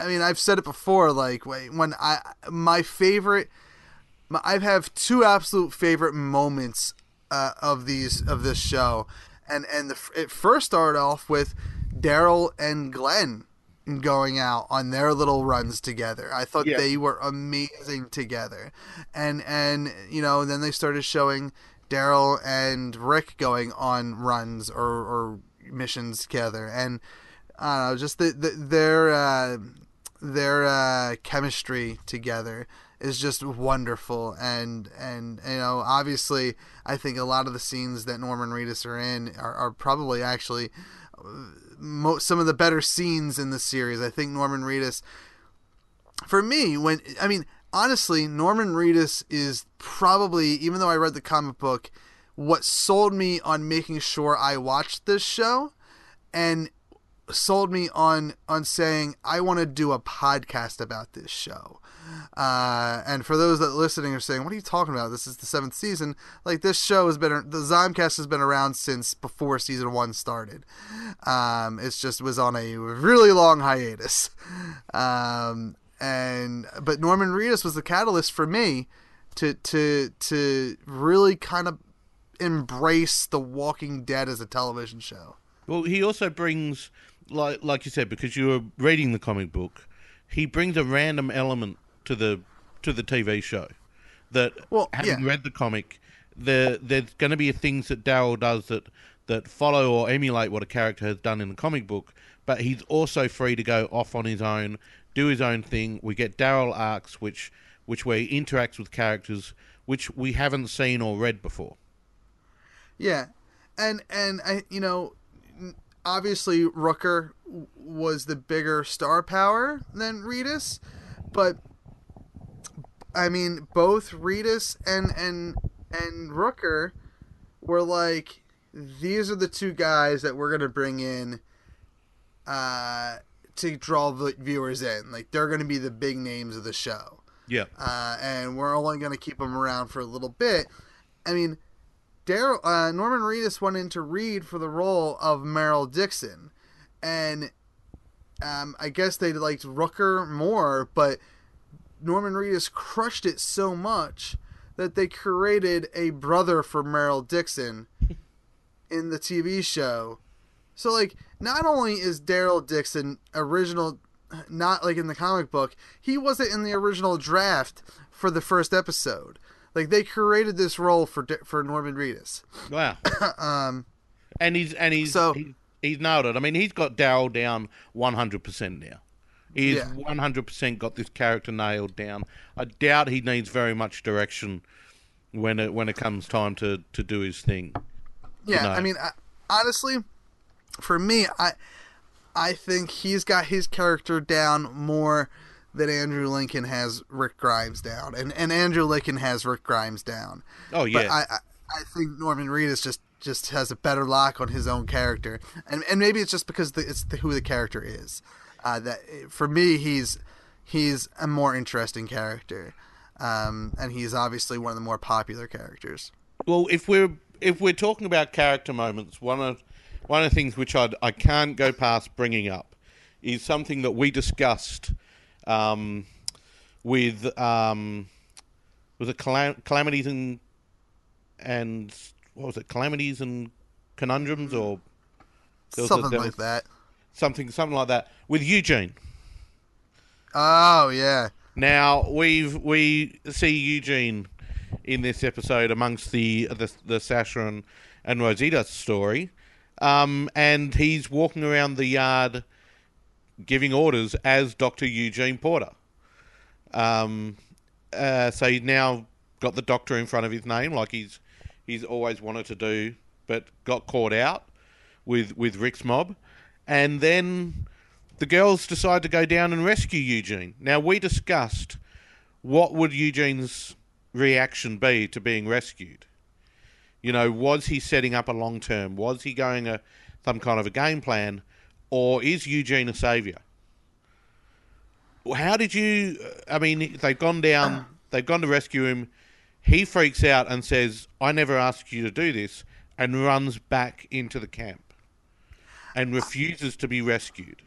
I mean, I've said it before, like when I, my favorite, my, I have two absolute favorite moments, uh, of these, of this show. And, and the, it first started off with Daryl and Glenn going out on their little runs together. I thought yeah. they were amazing together. And, and you know, then they started showing Daryl and Rick going on runs or, or missions together. And I don't know, just the, the, their, uh, their uh, chemistry together is just wonderful. And, and, you know, obviously I think a lot of the scenes that Norman Reedus are in are, are probably actually most, some of the better scenes in the series. I think Norman Reedus, for me, when I mean honestly, Norman Reedus is probably, even though I read the comic book, what sold me on making sure I watched this show. And sold me on on saying, I want to do a podcast about this show. Uh, and for those that are listening are saying, what are you talking about? This is the seventh season. Like, this show has been, the Zombcast has been around since before season one started. Um, it's just was on a really long hiatus. Um, and, but Norman Reedus was the catalyst for me to, to, to really kind of embrace The Walking Dead as a television show. Well, he also brings, like, like you said, because you were reading the comic book, he brings a random element to the to the T V show. That well, having yeah. read the comic, there there's going to be things that Daryl does that that follow or emulate what a character has done in the comic book. But he's also free to go off on his own, do his own thing. We get Daryl arcs, which which where he interacts with characters which we haven't seen or read before. Yeah, and and I you know. Obviously, Rooker was the bigger star power than Reedus, but I mean, both Reedus and and and Rooker were like, these are the two guys that we're gonna bring in uh, to draw the viewers in. Like, they're gonna be the big names of the show. Yeah, uh, and we're only gonna keep them around for a little bit. I mean. Daryl, uh, Norman Reedus went in to read for the role of Merle Dixon, and um, I guess they liked Rooker more, but Norman Reedus crushed it so much that they created a brother for Merle Dixon in the T V show. So, like, not only is Daryl Dixon original, not like in the comic book, he wasn't in the original draft for the first episode. Like, they created this role for for Norman Reedus. Wow. um, and he's and he's so, he, he's nailed it. I mean, he's got Daryl down one hundred percent now. He's one hundred percent got this character nailed down. I doubt he needs very much direction when it when it comes time to, to do his thing. Yeah, you know? I mean, I, honestly, for me, I I think he's got his character down more that Andrew Lincoln has Rick Grimes down, and and Andrew Lincoln has Rick Grimes down. Oh yeah. But I, I I think Norman Reedus just just has a better lock on his own character, and and maybe it's just because the, it's the, who the character is. Uh, that for me, he's he's a more interesting character, um, and he's obviously one of the more popular characters. Well, if we're if we're talking about character moments, one of one of the things which I I can't go past bringing up is something that we discussed. Um, with um, was it calam- calamities and and what was it? Calamities and conundrums, or something a, like that. Something, something like that with Eugene. Oh yeah. Now we've we see Eugene in this episode amongst the the, the Sasha and, and Rosita story, um, and he's walking around the yard giving orders as Doctor Eugene Porter. Um, uh, so he's now got the doctor in front of his name, like he's he's always wanted to do, but got caught out with with Rick's mob. And then the girls decide to go down and rescue Eugene. Now, we discussed what would Eugene's reaction be to being rescued. You know, was he setting up a long term? Was he going a some kind of a game plan? Or is Eugene a saviour? How did you... I mean, they've gone down, they've gone to rescue him. He freaks out and says, I never asked you to do this, and runs back into the camp and refuses to be rescued.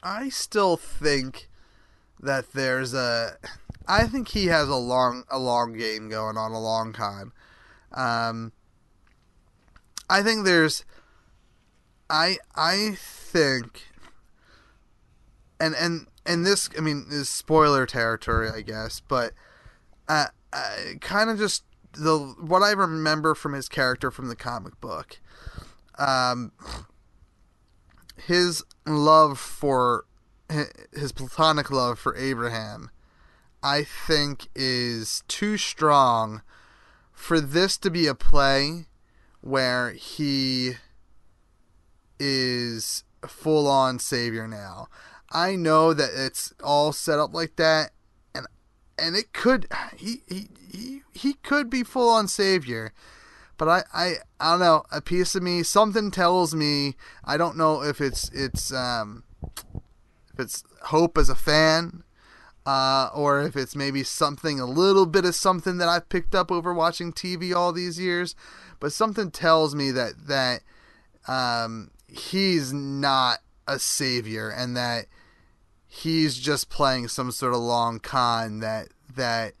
I still think that there's a... I think he has a long, a long game going on, a long con. Um, I think there's... I I think, and and and this I mean is spoiler territory, I guess, but uh, kind of just the what I remember from his character from the comic book, um, his love for his platonic love for Abraham, I think is too strong for this to be a play where he is full-on savior now. I know that it's all set up like that, and and it could he he he, he could be full-on savior, But I, I, I don't know, a piece of me, something tells me, I don't know if it's, it's, um, if it's hope as a fan, uh, or if it's maybe something, a little bit of something that I've picked up over watching T V all these years, but something tells me that, that, um, he's not a savior and that he's just playing some sort of long con that, that,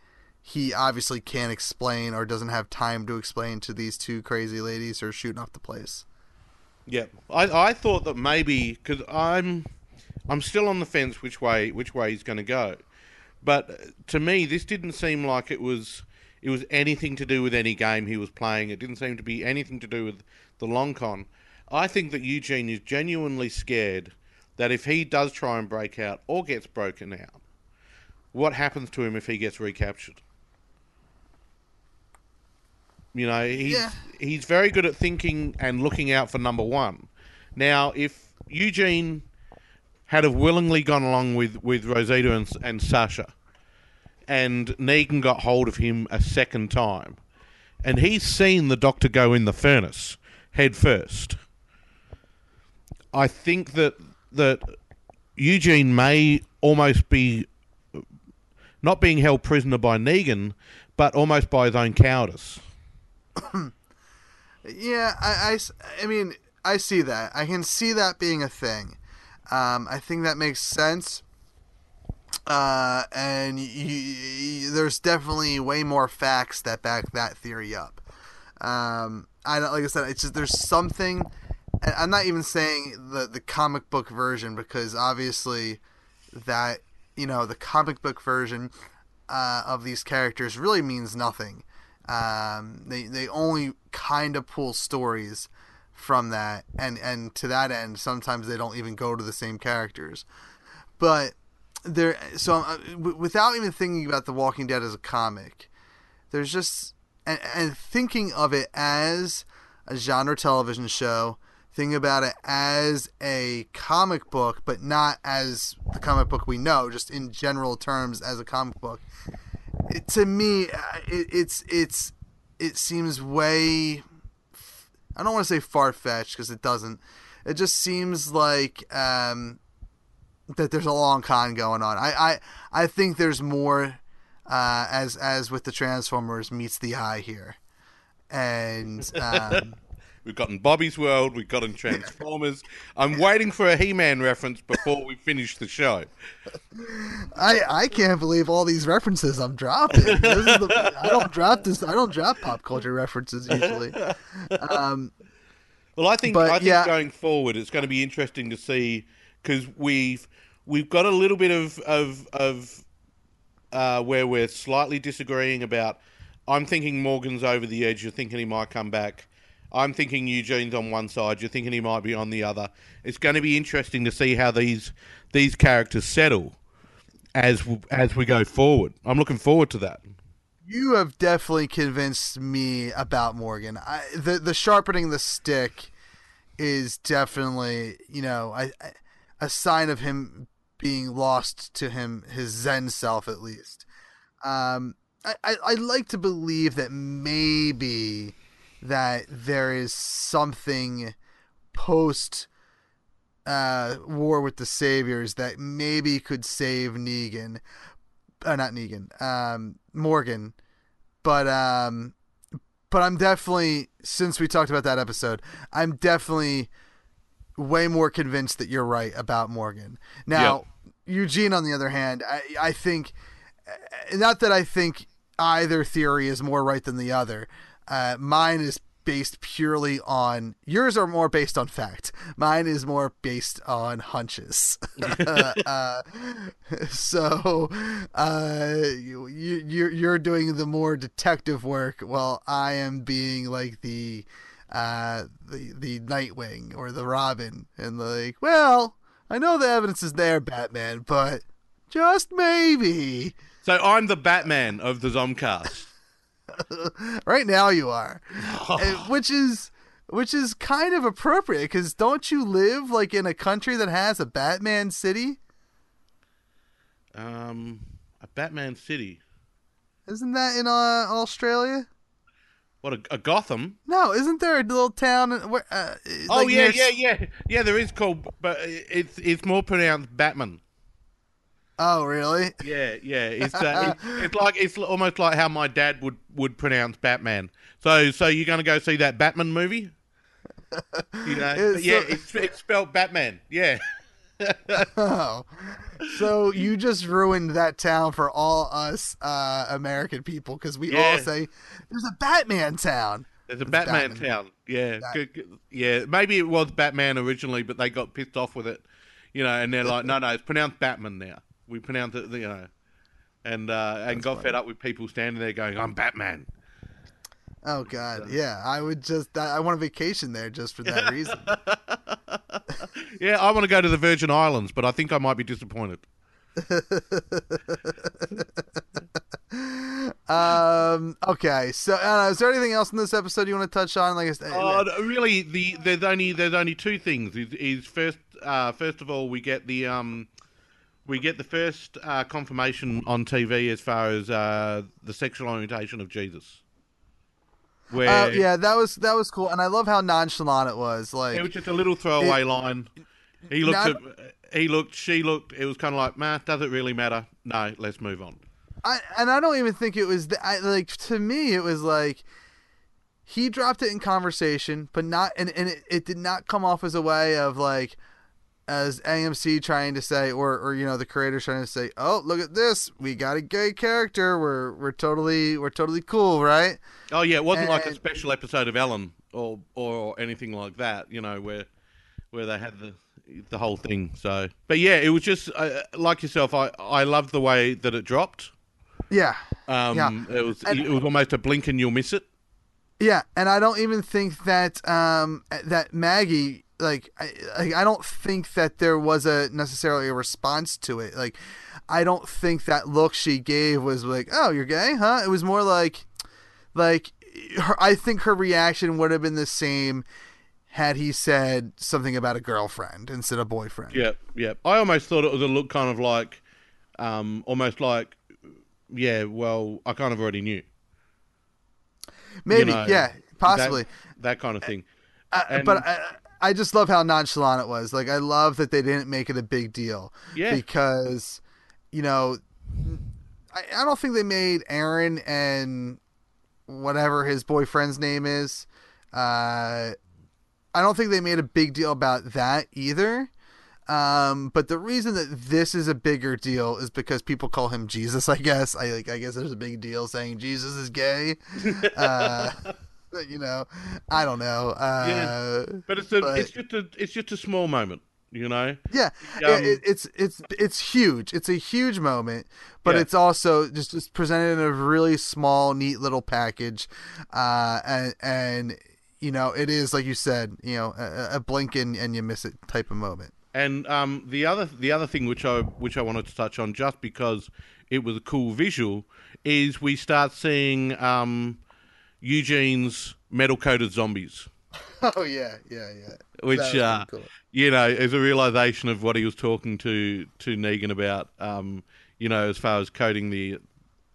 he obviously can't explain or doesn't have time to explain to these two crazy ladies who are shooting off the place. Yeah, I I thought that maybe because I'm I'm still on the fence which way which way he's going to go, but to me this didn't seem like it was it was anything to do with any game he was playing. It didn't seem to be anything to do with the long con. I think that Eugene is genuinely scared that if he does try and break out or gets broken out, what happens to him if he gets recaptured? You know, he's, yeah. he's very good at thinking and looking out for number one. Now, if Eugene had have willingly gone along with, with Rosita and, and Sasha, and Negan got hold of him a second time, and he's seen the doctor go in the furnace head first, I think that that Eugene may almost be not being held prisoner by Negan, but almost by his own cowardice. yeah, I, I, I mean, I see that. I can see that being a thing. Um, I think that makes sense. Uh, and you, you, there's definitely way more facts that back that theory up. Um, I don't, like I said, it's just, there's something, and I'm not even saying the, the comic book version, because obviously that, you know, the comic book version, uh, of these characters really means nothing. Um, they, they only kind of pull stories from that. And, and to that end, sometimes they don't even go to the same characters, but there, so uh, w- without even thinking about The Walking Dead as a comic, there's just, and, and thinking of it as a genre television show, think about it as a comic book, but not as the comic book we know, just in general terms as a comic book. It, to me, it, it's it's it seems way, I don't want to say far-fetched because it doesn't. It just seems like um, that there's a long con going on. I I, I think there's more, uh, as as with the Transformers meets the eye here, and. Um, We've gotten Bobby's World. We've gotten Transformers. I'm waiting for a He-Man reference before we finish the show. I I can't believe all these references I'm dropping. This is the, I don't drop this. I don't drop pop culture references usually. Um, well, I think but, I think yeah. going forward, it's going to be interesting to see because we've we've got a little bit of of of uh, where we're slightly disagreeing about. I'm thinking Morgan's over the edge. You're thinking he might come back. I'm thinking Eugene's on one side. You're thinking he might be on the other. It's going to be interesting to see how these these characters settle as as we go forward. I'm looking forward to that. You have definitely convinced me about Morgan. I, the the sharpening the stick is definitely, you know, I, I, a sign of him being lost to him his Zen self at least. Um, I, I I like to believe that maybe. That there is something post uh, war with the Saviors that maybe could save Negan, uh, not Negan, um, Morgan. But um, but I'm definitely, since we talked about that episode, I'm definitely way more convinced that you're right about Morgan. Now, yep. Eugene, on the other hand, I, I think, not that I think either theory is more right than the other. Uh, mine is based purely on yours are more based on fact. Mine is more based on hunches. uh, so uh, you, you, you're doing the more detective work while I am being like the, uh, the, the Nightwing or the Robin and like, well, I know the evidence is there, Batman, but just maybe. So I'm the Batman of the Zombcast. Right now you are, oh. which is which is kind of appropriate because don't you live like in a country that has a Batman city? Um, a Batman city. Isn't that in uh, Australia? What, a, a Gotham? No, isn't there a little town? Where, uh, oh, like yeah, near... yeah, yeah. Yeah, there is called, but it's it's more pronounced Batman. Oh, really? Yeah, yeah. It's uh, it's, it's like it's almost like how my dad would, would pronounce Batman. So so you're going to go see that Batman movie? You know? It's yeah, so... it's, it's spelled Batman. Yeah. Oh. So you just ruined that town for all us uh, American people, because we yeah. all say there's a Batman town. There's a there's Batman, Batman town. Yeah, Bat- yeah. Maybe it was Batman originally, but they got pissed off with it, you know. And they're like, no, no, it's pronounced Batman now. We pronounce it, you know, and uh, and That's got funny. fed up with people standing there going, "I'm Batman." Oh God, so. yeah. I would just I want a vacation there just for that reason. Yeah, I want to go to the Virgin Islands, but I think I might be disappointed. um. Okay. So, uh, is there anything else in this episode you want to touch on? Like, is, uh, uh, really, the there's only there's only two things. Is, is first, uh, first of all, we get the um, we get the first uh, confirmation on T V as far as uh, the sexual orientation of Jesus. Where uh, yeah, that was that was cool, and I love how nonchalant it was. Like, it was just a little throwaway it, line. He looked, not, at, he looked, she looked. It was kind of like, "Nah, doesn't really matter." No, let's move on. I and I don't even think it was th- I, like to me, it was like he dropped it in conversation, but not, and and it, it did not come off as a way of like as A M C trying to say, or or you know, the creators trying to say, "Oh, look at this, we got a gay character. We're we're totally we're totally cool, right?" Oh yeah, it wasn't and, like a special episode of Ellen or or anything like that, you know, where where they had the. the whole thing. So, but yeah, it was just uh, like yourself. I, I loved the way that it dropped. Yeah. Um, yeah. It was, and, it was almost a blink and you'll miss it. Yeah. And I don't even think that, um, that Maggie, like, I, I don't think that there was a necessarily a response to it. Like, I don't think that look she gave was like, "Oh, you're gay, huh?" It was more like, like her, I think her reaction would have been the same had he said something about a girlfriend instead of boyfriend. Yep, yep. I almost thought it was a look kind of like, um, almost like, yeah, well, I kind of already knew. Maybe, you know, yeah, possibly. That, that kind of thing. Uh, and, but I, I just love how nonchalant it was. Like, I love that they didn't make it a big deal. Yeah. Because, you know, I, I don't think they made Aaron and whatever his boyfriend's name is, uh... I don't think they made a big deal about that either. Um, but the reason that this is a bigger deal is because people call him Jesus, I guess. I like, I guess there's a big deal saying Jesus is gay. Uh, you know, I don't know. Uh, yeah. But it's a, but, it's just a, it's just a small moment, you know? Yeah. Um, it, it's, it's, it's huge. It's a huge moment, but yeah. it's also just, just presented in a really small, neat little package. Uh, and, and, You know, it is, like you said, you know, a, a blink and, and you miss it type of moment. And um, the other the other thing which I which I wanted to touch on, just because it was a cool visual, is we start seeing um, Eugene's metal-coated zombies. Oh, yeah, yeah, yeah. Which, uh, cool. you know, is a realization of what he was talking to, to Negan about, um, you know, as far as coding the,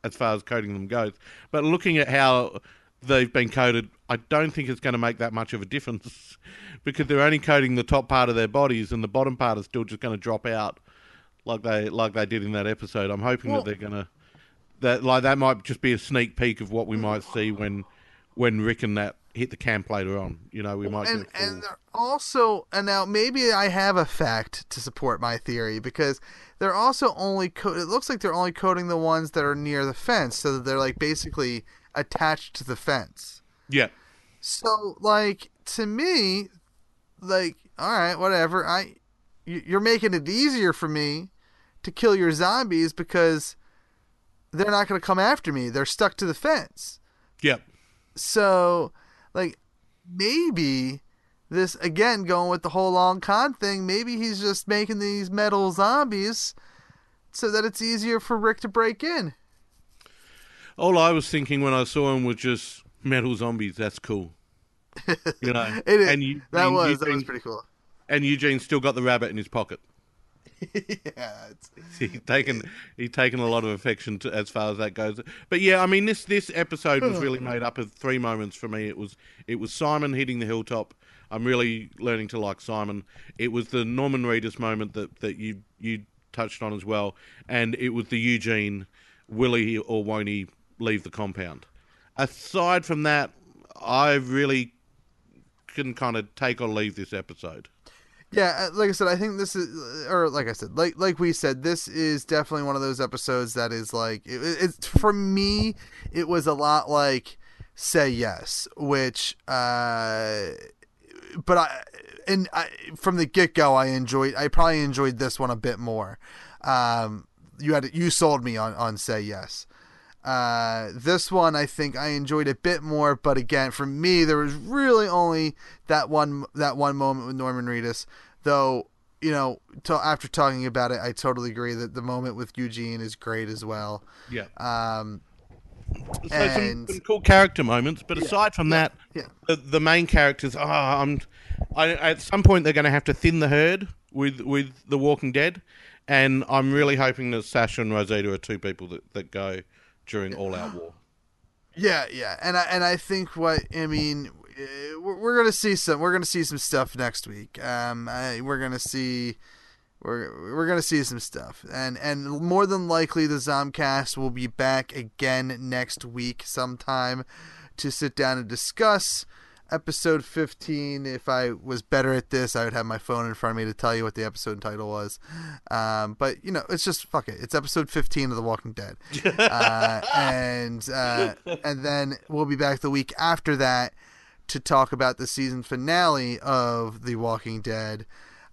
as far as coding them goes. But looking at how they've been coated, I don't think it's going to make that much of a difference because they're only coating the top part of their bodies and the bottom part is still just going to drop out like they like they did in that episode. I'm hoping well, that they're going to that like that might just be a sneak peek of what we might see when when Rick and that hit the camp later on. You know, we might and, get and they're also and now maybe I have a fact to support my theory because they're also only co- it looks like they're only coating the ones that are near the fence so that they're like basically attached to the fence. Yeah. So, like, to me, like, all right, whatever. I, you're making it easier for me to kill your zombies because they're not going to come after me. They're stuck to the fence. Yep. So, like, maybe this, again, going with the whole long con thing, maybe he's just making these metal zombies so that it's easier for Rick to break in. All I was thinking when I saw him was just... metal zombies, that's cool. You know, it is. And you, that and was Eugene, that was pretty cool. And Eugene still got the rabbit in his pocket. Yeah, it's... he's taken he's taken a lot of affection to, as far as that goes. But yeah, I mean, this this episode was really made up of three moments for me. It was it was Simon hitting the hilltop. I'm really learning to like Simon. It was the Norman Reedus moment that that you you touched on as well, and it was the Eugene, will he or won't he leave the compound. Aside from that, I really can kind of take or leave this episode. Yeah, like I said, I think this is, or like I said, like like we said, this is definitely one of those episodes that is like, it, it's for me, it was a lot like Say Yes, which, uh, but I, and I, from the get go, I enjoyed, I probably enjoyed this one a bit more. Um, you had, you sold me on, on Say Yes. Uh, this one, I think I enjoyed a bit more, but again, for me, there was really only that one, that one moment with Norman Reedus, though, you know, t- after talking about it, I totally agree that the moment with Eugene is great as well. Yeah. Um, so and... some, some cool character moments, but yeah, aside from yeah, that, yeah. The, the main characters, oh, I'm, I, at some point they're going to have to thin the herd with, with The Walking Dead. And I'm really hoping that Sasha and Rosita are two people that, that go during All Out War. Yeah, yeah, and I and I think what I mean, we're, we're gonna see some we're gonna see some stuff next week. Um, I, we're gonna see we're we're gonna see some stuff, and and more than likely the Zombcast will be back again next week sometime to sit down and discuss episode fifteen. If I was better at this, I would have my phone in front of me to tell you what the episode title was. Um, but you know, it's just fuck it. It's episode fifteen of The Walking Dead, uh, and uh, and then we'll be back the week after that to talk about the season finale of The Walking Dead,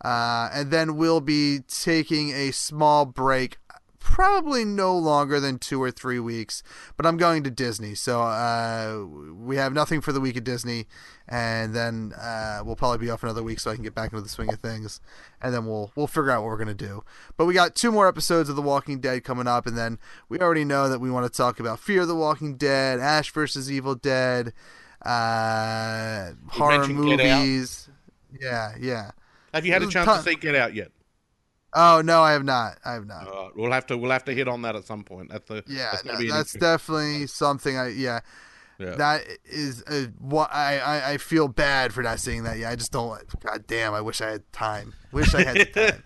uh, and then we'll be taking a small break. Probably no longer than two or three weeks, but I'm going to Disney, so uh, we have nothing for the week at Disney, and then uh, we'll probably be off another week so I can get back into the swing of things, and then we'll we'll figure out what we're going to do. But we got two more episodes of The Walking Dead coming up, and then we already know that we want to talk about Fear of the Walking Dead, Ash versus Evil Dead, uh, horror movies. Yeah, yeah. Have you had a chance to see Get Out yet? Oh no, I have not. I have not. Uh, we'll have to we'll have to hit on that at some point. That's the yeah. That's, no, that's definitely something. I yeah. yeah. That is what I, I I feel bad for not seeing that. Yeah, I just don't. God damn! I wish I had time. Wish I had the time.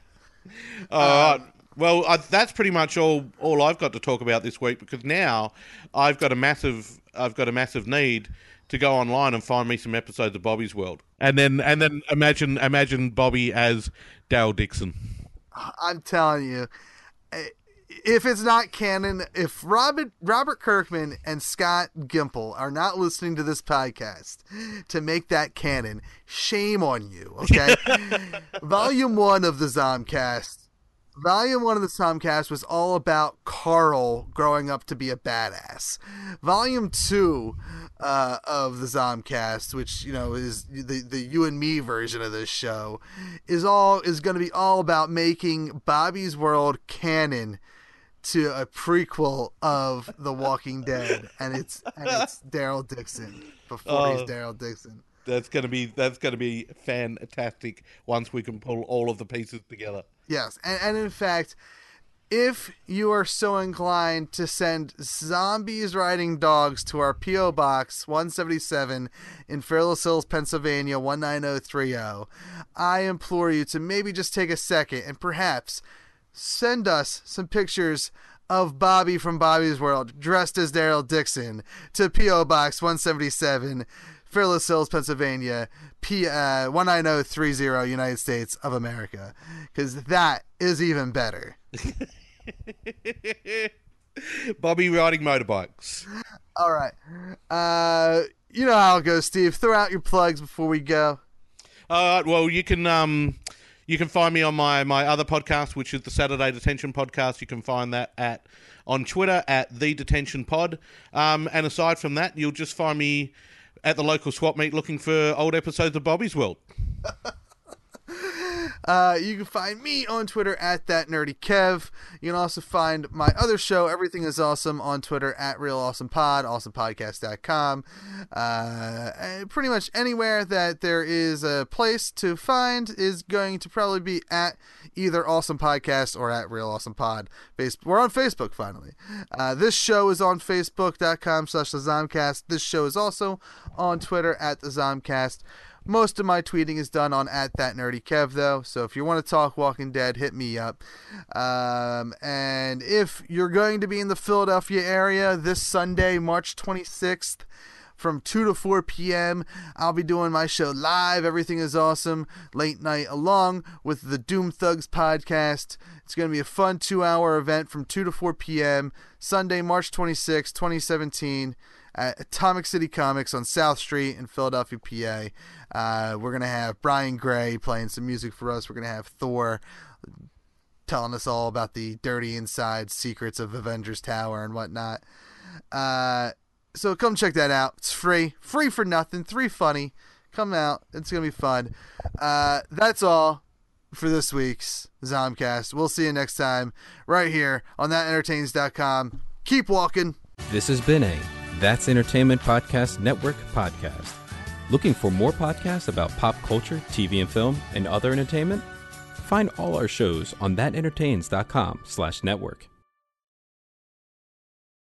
uh, um, well, I, that's pretty much all all I've got to talk about this week, because now I've got a massive I've got a massive need to go online and find me some episodes of Bobby's World, and then and then imagine imagine Bobby as Daryl Dixon. I'm telling you, if it's not canon, if Robert Robert Kirkman and Scott Gimple are not listening to this podcast to make that canon, shame on you, okay? Volume one of the Zombcast, Volume one of the Zombcast was all about Carl growing up to be a badass. Volume two uh, of the Zombcast, which, you know, is the, the you and me version of this show, is all is going to be all about making Bobby's World canon to a prequel of The Walking Dead, and it's and it's Daryl Dixon before oh. he's Daryl Dixon. That's gonna be that's gonna be fantastic once we can pull all of the pieces together. Yes, and, and in fact, if you are so inclined to send zombies riding dogs to our P O Box one seventy-seven in Fairless Hills, Pennsylvania one nine oh three oh, I implore you to maybe just take a second and perhaps send us some pictures of Bobby from Bobby's World dressed as Daryl Dixon to P O Box one seventy-seven. Fairless Hills, Pennsylvania, P uh, one nine oh three oh, United States of America, because that is even better. Bobby riding motorbikes. All right. Uh, you know how it goes, Steve. Throw out your plugs before we go. All right. Well, you can... Um... You can find me on my, my other podcast, which is the Saturday Detention Podcast. You can find that at on Twitter at The Detention Pod. Um, and aside from that, you'll just find me at the local swap meet looking for old episodes of Bobby's World. Uh, you can find me on Twitter at ThatNerdyKev. You can also find my other show, Everything is Awesome, on Twitter at RealAwesomePod, awesome podcast dot com. Uh, pretty much anywhere that there is a place to find is going to probably be at either Awesome Podcast or at RealAwesomePod. We're on Facebook, finally. Uh, this show is on Facebook dot com slash The Zombcast. This show is also on Twitter at The Zombcast. Most of my tweeting is done on at That Nerdy Kev, though, so if you want to talk Walking Dead, hit me up. Um, and if you're going to be in the Philadelphia area this Sunday, March twenty-sixth, from two to four p.m., I'll be doing my show live, Everything is Awesome, late night, along with the Doom Thugs podcast. It's going to be a fun two-hour event from two to four p.m., Sunday, March twenty-sixth, twenty seventeen, at Atomic City Comics on South Street in Philadelphia, P A. Uh, we're going to have Brian Gray playing some music for us. We're going to have Thor telling us all about the dirty inside secrets of Avengers Tower and whatnot. Uh... So come check that out. It's free. Free for nothing. Three funny. Come out. It's going to be fun. Uh, that's all for this week's Zombcast. We'll see you next time right here on that entertains dot com. Keep walking. This has been a That's Entertainment Podcast Network podcast. Looking for more podcasts about pop culture, T V and film, and other entertainment? Find all our shows on that entertains dot com slash network.